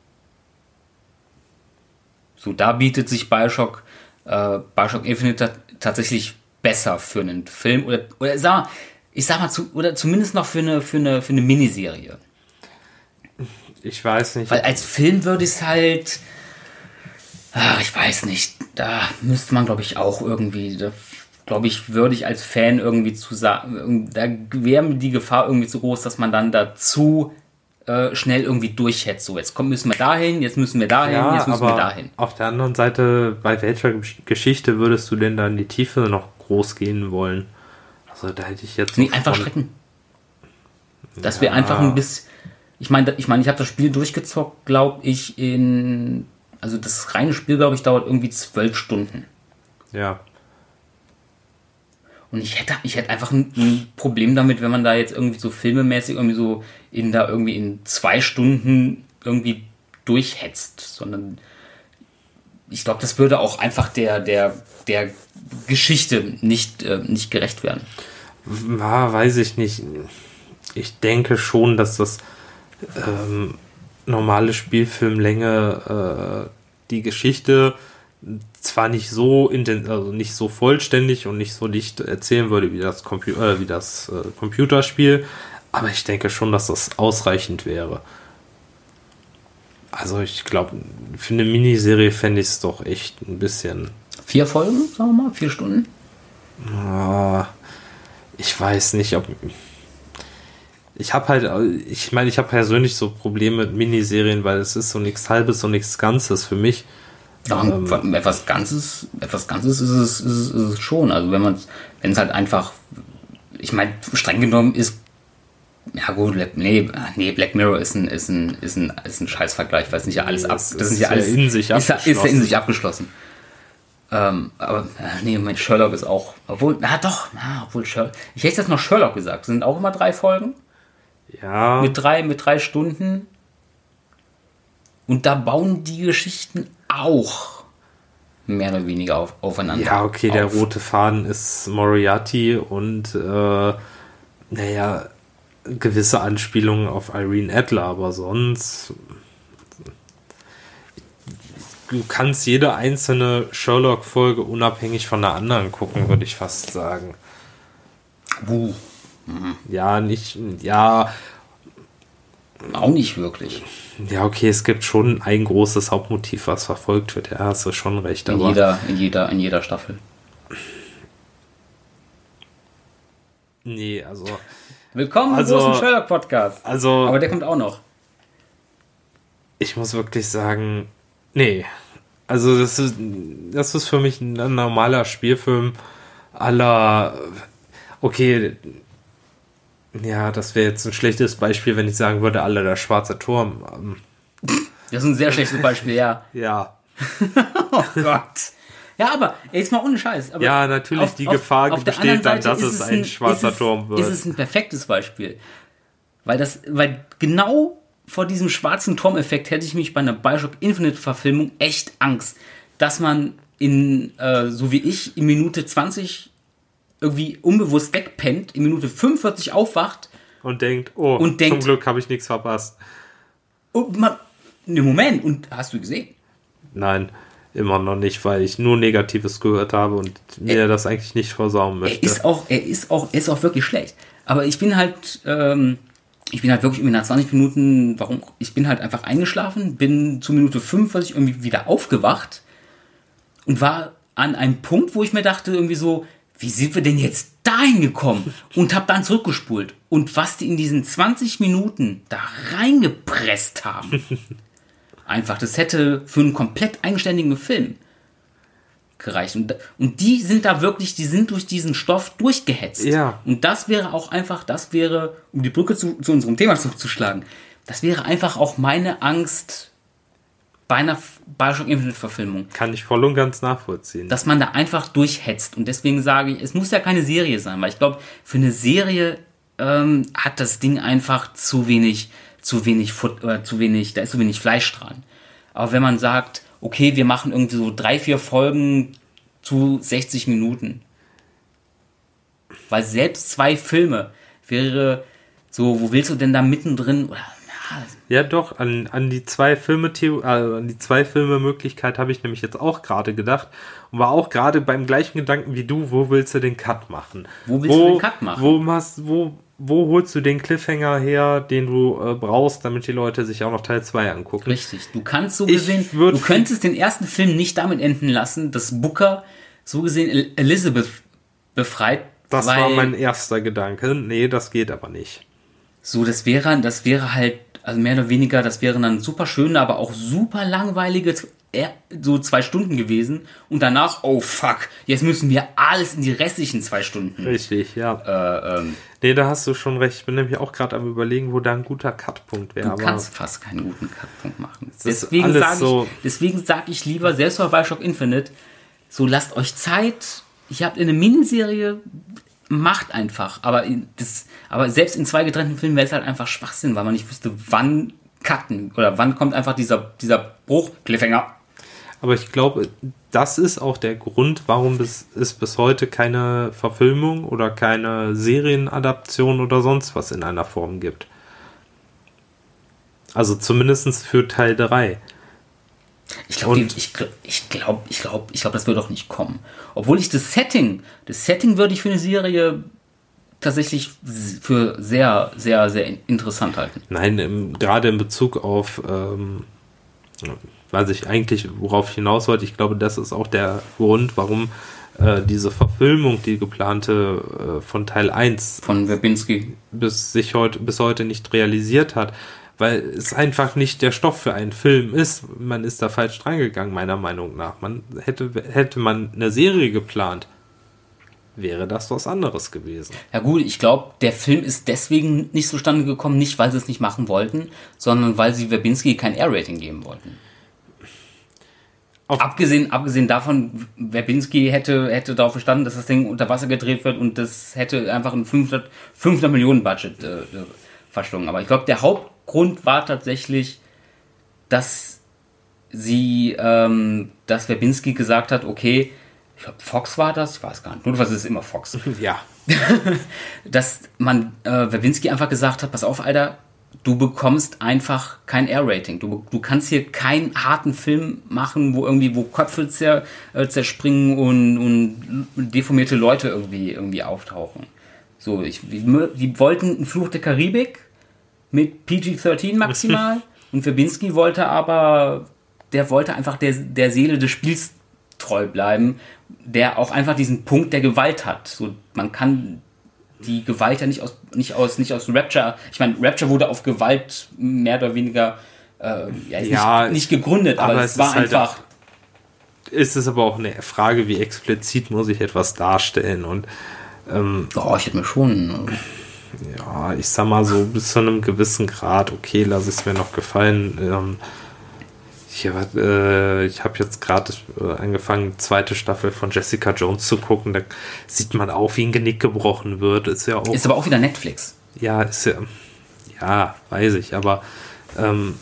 So, da bietet sich BioShock, äh, BioShock Infinite t- tatsächlich besser für einen Film oder, oder sag mal, ich sag mal, zu, oder zumindest noch für eine, für eine, für eine Miniserie. Ich weiß nicht. Weil als Film würde ich es halt, ach, ich weiß nicht, da müsste man, glaube ich, auch irgendwie. Da, glaube ich, würde ich als Fan irgendwie zu sagen, da wäre mir die Gefahr irgendwie zu groß, dass man dann dazu äh, schnell irgendwie durchhetzt. So, jetzt kommen, müssen wir dahin, jetzt müssen wir dahin, ja, jetzt müssen aber wir dahin. Auf der anderen Seite, bei welcher Geschichte würdest du denn da in die Tiefe noch groß gehen wollen? Also da hätte ich jetzt... Nee, einfach von... strecken. Dass ja. wir einfach ein bisschen... Ich meine, ich, mein, ich habe das Spiel durchgezockt, glaube ich, in... Also das reine Spiel, glaube ich, dauert irgendwie zwölf Stunden. Ja. Und ich hätte, ich hätte einfach ein, ein Problem damit, wenn man da jetzt irgendwie so filmemäßig irgendwie so in da irgendwie in zwei Stunden irgendwie durchhetzt, sondern ich glaube, das würde auch einfach der, der, der Geschichte nicht, äh, nicht gerecht werden. Ja, weiß ich nicht. Ich denke schon, dass das ähm, normale Spielfilmlänge äh, die Geschichte zwar nicht so inten- also nicht so vollständig und nicht so dicht erzählen würde wie das, Compu- äh, wie das äh, Computerspiel, aber ich denke schon, dass das ausreichend wäre. Also ich glaube, für eine Miniserie fände ich es doch echt ein bisschen... Vier Folgen, sagen wir mal, vier Stunden? Ja, ich weiß nicht, ob... Ich habe halt, ich meine, ich habe persönlich so Probleme mit Miniserien, weil es ist so nichts Halbes und nichts Ganzes für mich. Darum, ähm, etwas Ganzes, etwas Ganzes ist es, ist es, ist es schon. Also wenn man wenn es halt einfach, ich meine, streng genommen ist, ja gut, nee, nee, Black Mirror ist ein, ist ein, ist ein, ist ein Scheißvergleich, weil es nicht ja alles ab, das ist, ist ja alles in sich abgeschlossen. Ist ja in sich abgeschlossen. Ähm, aber nee, mein Sherlock ist auch, obwohl, na doch, na, obwohl Sherlock, ich hätte jetzt noch Sherlock gesagt, es sind auch immer drei Folgen. Ja. Mit drei, mit drei Stunden. Und da bauen die Geschichten auch mehr oder weniger auf, aufeinander. Ja, okay, auf. Der rote Faden ist Moriarty und äh, naja, gewisse Anspielungen auf Irene Adler, aber sonst du kannst jede einzelne Sherlock-Folge unabhängig von der anderen gucken, würde ich fast sagen. Uh. Mhm. Ja, nicht, ja. Auch nicht wirklich. Ja, okay, es gibt schon ein großes Hauptmotiv, was verfolgt wird. Ja, hast du schon recht. Aber in jeder, in jeder, in jeder Staffel. Nee, also... Willkommen im also, großen Sherlock-Podcast. Also, aber der kommt auch noch. Ich muss wirklich sagen, nee. Also das ist, das ist für mich ein normaler Spielfilm à la... Okay, ja, das wäre jetzt ein schlechtes Beispiel, wenn ich sagen würde, à la der schwarze Turm. Das ist ein sehr schlechtes Beispiel, ja. Ja. Oh Gott. Ja, aber jetzt mal ohne Scheiß. Aber ja, natürlich, auf, die Gefahr auf, auf besteht dann, dass es ein, ein schwarzer es, Turm wird. Ist es ein perfektes Beispiel. Weil das, weil genau vor diesem schwarzen Turm-Effekt hätte ich mich bei einer BioShock Infinite-Verfilmung echt Angst, dass man in, äh, so wie ich, in Minute zwanzig irgendwie unbewusst wegpennt, in Minute fünfundvierzig aufwacht und denkt, oh, und denkt, zum Glück habe ich nichts verpasst. Und man, ne, Moment, und hast du gesehen? Nein. Immer noch nicht, weil ich nur Negatives gehört habe und mir er, das eigentlich nicht versauen möchte. Er ist auch, er ist auch, er ist auch wirklich schlecht. Aber ich bin halt, ähm, ich bin halt wirklich irgendwie nach zwanzig Minuten, warum? Ich bin halt einfach eingeschlafen, bin zu Minute fünfundvierzig irgendwie wieder aufgewacht und war an einem Punkt, wo ich mir dachte irgendwie so, wie sind wir denn jetzt dahin gekommen? Und habe dann zurückgespult. Und was die in diesen zwanzig Minuten da reingepresst haben. Einfach, das hätte für einen komplett eigenständigen Film gereicht. Und, und die sind da wirklich, die sind durch diesen Stoff durchgehetzt. Ja. Und das wäre auch einfach, das wäre, um die Brücke zu, zu unserem Thema zurückzuschlagen, das wäre einfach auch meine Angst bei einer BioShock Infinite-Verfilmung. Kann ich voll und ganz nachvollziehen. Dass man da einfach durchhetzt. Und deswegen sage ich, es muss ja keine Serie sein, weil ich glaube, für eine Serie ähm, hat das Ding einfach zu wenig... zu wenig, äh, zu wenig, da ist zu wenig Fleisch dran. Aber wenn man sagt, okay, wir machen irgendwie so drei, vier Folgen zu sechzig Minuten. Weil selbst zwei Filme wäre so, wo willst du denn da mittendrin? Oder, ja, ja doch, an, an die zwei Filme, äh, an die zwei Filme Möglichkeit habe ich nämlich jetzt auch gerade gedacht und war auch gerade beim gleichen Gedanken wie du, wo willst du den Cut machen? Wo willst wo, du den Cut machen? Wo machst, wo Wo holst du den Cliffhanger her, den du äh, brauchst, damit die Leute sich auch noch Teil zwei angucken? Richtig, du kannst so gesehen, du könntest den ersten Film nicht damit enden lassen, dass Booker so gesehen El- Elizabeth befreit. Das war mein erster Gedanke. Nee, das geht aber nicht. So, das wäre, das wäre halt, also mehr oder weniger, das wären dann super schöne, aber auch super langweilige so zwei Stunden gewesen und danach, oh fuck, jetzt müssen wir alles in die restlichen zwei Stunden. Richtig, ja. Äh, ähm, nee, da hast du schon recht. Ich bin nämlich auch gerade am Überlegen, wo da ein guter Cut-Punkt wäre. Du aber kannst fast keinen guten Cut-Punkt machen. Deswegen sage so ich, deswegen sag ich lieber, selbst bei BioShock Infinite, so lasst euch Zeit. Ihr habt in einer Miniserie, macht einfach. Aber, in, das, aber selbst in zwei getrennten Filmen wäre es halt einfach Schwachsinn, weil man nicht wüsste, wann cutten oder wann kommt einfach dieser, dieser Bruch, Cliffhanger. Aber ich glaube, das ist auch der Grund, warum es, es bis heute keine Verfilmung oder keine Serienadaption oder sonst was in einer Form gibt. Also zumindest für Teil drei. Ich glaube, ich glaube, ich glaube, ich glaube, glaub, das wird auch nicht kommen. Obwohl ich das Setting, das Setting würde ich für eine Serie tatsächlich für sehr, sehr, sehr interessant halten. Nein, im, gerade in Bezug auf... Ähm, weiß ich eigentlich, worauf ich hinaus wollte. Ich glaube, das ist auch der Grund, warum äh, diese Verfilmung, die geplante äh, von Teil eins von Verbinski bis sich heute bis heute nicht realisiert hat, weil es einfach nicht der Stoff für einen Film ist. Man ist da falsch reingegangen, meiner Meinung nach. Man hätte hätte man eine Serie geplant, wäre das was anderes gewesen. Ja gut, ich glaube, der Film ist deswegen nicht zustande gekommen, nicht weil sie es nicht machen wollten, sondern weil sie Verbinski kein R-Rating geben wollten. Auf abgesehen, abgesehen davon, Verbinski hätte, hätte darauf bestanden, dass das Ding unter Wasser gedreht wird und das hätte einfach ein fünfhundert, fünfhundert Millionen Budget äh, verschlungen. Aber ich glaube, der Hauptgrund war tatsächlich, dass sie, ähm, dass Verbinski gesagt hat, okay, ich glaube, Fox war das, ich weiß gar nicht, nur was ist immer Fox. Ja. Dass man äh, Verbinski einfach gesagt hat, pass auf, Alter, du bekommst einfach kein R-Rating. Du, du kannst hier keinen harten Film machen, wo irgendwie wo Köpfe zer, äh, zerspringen und, und deformierte Leute irgendwie, irgendwie auftauchen. So, ich, wir, die wollten einen Fluch der Karibik mit P G dreizehn maximal Und Verbinski wollte aber, der wollte einfach der, der Seele des Spiels treu bleiben, der auch einfach diesen Punkt der Gewalt hat. So, man kann die Gewalt ja nicht aus, nicht aus, nicht aus Rapture, ich meine, Rapture wurde auf Gewalt mehr oder weniger äh, ja, ja, nicht, nicht gegründet, aber, aber es, es war halt einfach... Ist es aber auch eine Frage, wie explizit muss ich etwas darstellen und ähm, oh, ich hätte mir schon... Ja, ich sag mal so, bis zu einem gewissen Grad, okay, lass es mir noch gefallen. Ähm, ich äh, ich habe jetzt gerade äh, angefangen, die zweite Staffel von Jessica Jones zu gucken. Da sieht man auch, wie ein Genick gebrochen wird. Ist ja auch. Ist aber auch wieder Netflix. Ja, ist ja. Ja, weiß ich, aber ähm,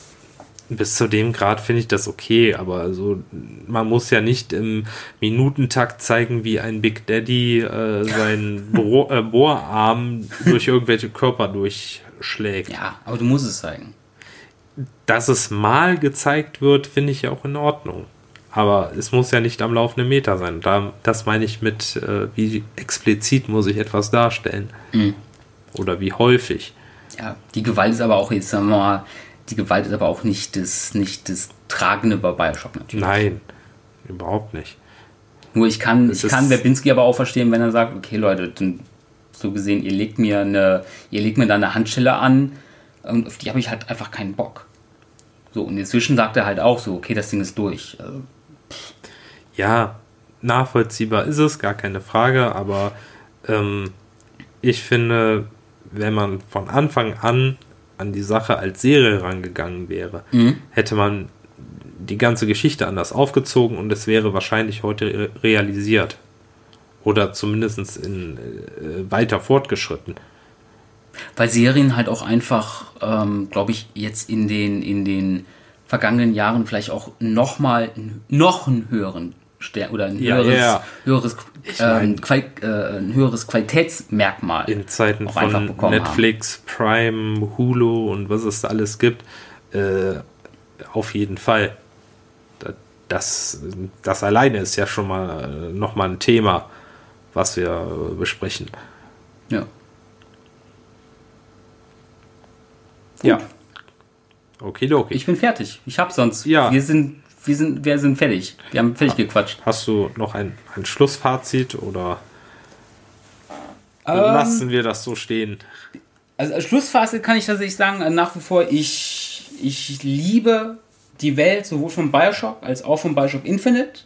bis zu dem Grad finde ich das okay, aber also, man muss ja nicht im Minutentakt zeigen, wie ein Big Daddy äh, seinen Bo- äh, Bohrarm durch irgendwelche Körper durchschlägt. Ja, aber du musst es zeigen. Dass es mal gezeigt wird, finde ich ja auch in Ordnung. Aber es muss ja nicht am laufenden Meter sein. Da, das meine ich mit, äh, wie explizit muss ich etwas darstellen. Mhm. Oder wie häufig. Ja, die Gewalt ist aber auch jetzt, sagen wir mal, Die Gewalt ist aber auch nicht das, nicht das Tragende bei BioShock natürlich. Nein, überhaupt nicht. Nur ich kann, ich kann Verbinski aber auch verstehen, wenn er sagt, okay Leute, dann, so gesehen, ihr legt mir eine, ihr legt mir da eine Handschelle an und auf die habe ich halt einfach keinen Bock. So, und inzwischen sagt er halt auch so, okay, das Ding ist durch. Also, ja, nachvollziehbar ist es, gar keine Frage, aber ähm, ich finde, wenn man von Anfang an an die Sache als Serie rangegangen wäre, mhm. hätte man die ganze Geschichte anders aufgezogen und es wäre wahrscheinlich heute re- realisiert. Oder zumindest in, äh, weiter fortgeschritten. Weil Serien halt auch einfach, ähm, glaube ich, jetzt in den, in den vergangenen Jahren vielleicht auch nochmal noch einen höheren Stern oder ein höheres, ja, ja. höheres, ich mein, äh, Qual- äh, ein höheres Qualitätsmerkmal in Zeiten von Netflix, haben. Prime, Hulu und was es da alles gibt, äh, auf jeden Fall. Das, das alleine ist ja schon mal nochmal ein Thema, was wir besprechen. Ja. Gut. Ja. Okidoki. Ich bin fertig. Ich hab sonst. Ja. Wir sind Wir sind, wir sind fertig. Wir haben fertig gequatscht. Hast du noch ein, ein Schlussfazit oder ähm, lassen wir das so stehen? Also als Schlussfazit kann ich tatsächlich sagen, nach wie vor, ich, ich liebe die Welt, sowohl von BioShock als auch von BioShock Infinite.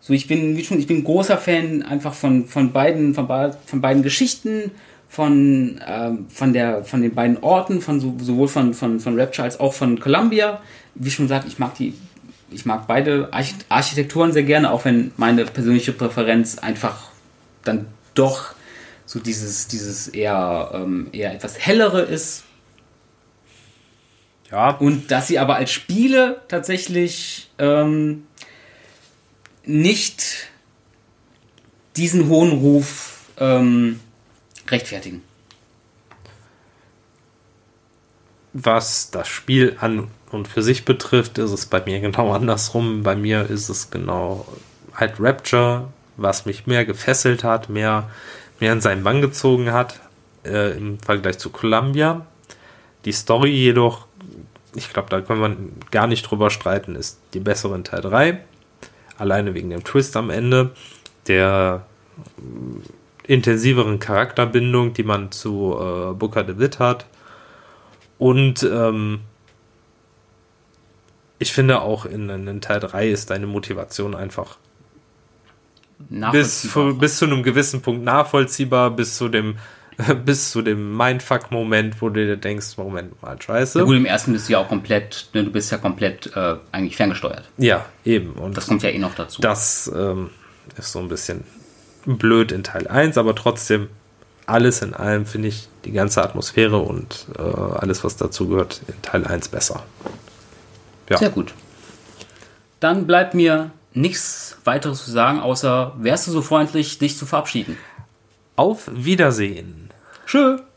So, ich bin, wie schon, ich bin großer Fan einfach von, von beiden, von, von beiden Geschichten, von, ähm, von, der, von den beiden Orten, von sowohl von, von, von Rapture als auch von Columbia. Wie schon gesagt, ich mag die Ich mag beide Architekturen sehr gerne, auch wenn meine persönliche Präferenz einfach dann doch so dieses, dieses eher, ähm, eher etwas hellere ist. Ja. Und dass sie aber als Spiele tatsächlich ähm, nicht diesen hohen Ruf ähm, rechtfertigen. Was das Spiel an und für sich betrifft, ist es bei mir genau andersrum. Bei mir ist es genau halt Rapture, was mich mehr gefesselt hat, mehr, mehr in seinen Bann gezogen hat, äh, im Vergleich zu Columbia. Die Story jedoch, ich glaube, da kann man gar nicht drüber streiten, ist die bessere in Teil drei. Alleine wegen dem Twist am Ende, der äh, intensiveren Charakterbindung, die man zu äh, Booker DeWitt hat. Und ähm, ich finde auch in, in Teil drei ist deine Motivation einfach bis, für, bis zu einem gewissen Punkt nachvollziehbar, bis zu dem, bis zu dem Mindfuck-Moment, wo du dir denkst, Moment mal, scheiße. Ja gut, im ersten bist du ja auch komplett, ne, du bist ja komplett äh, eigentlich ferngesteuert. Ja, eben. Und das kommt ja eh noch dazu. Das ähm, ist so ein bisschen blöd in Teil eins, aber trotzdem alles in allem finde ich die ganze Atmosphäre und äh, alles, was dazu gehört, in Teil eins besser. Ja. Sehr gut. Dann bleibt mir nichts weiteres zu sagen, außer wärst du so freundlich, dich zu verabschieden. Auf Wiedersehen. Tschö.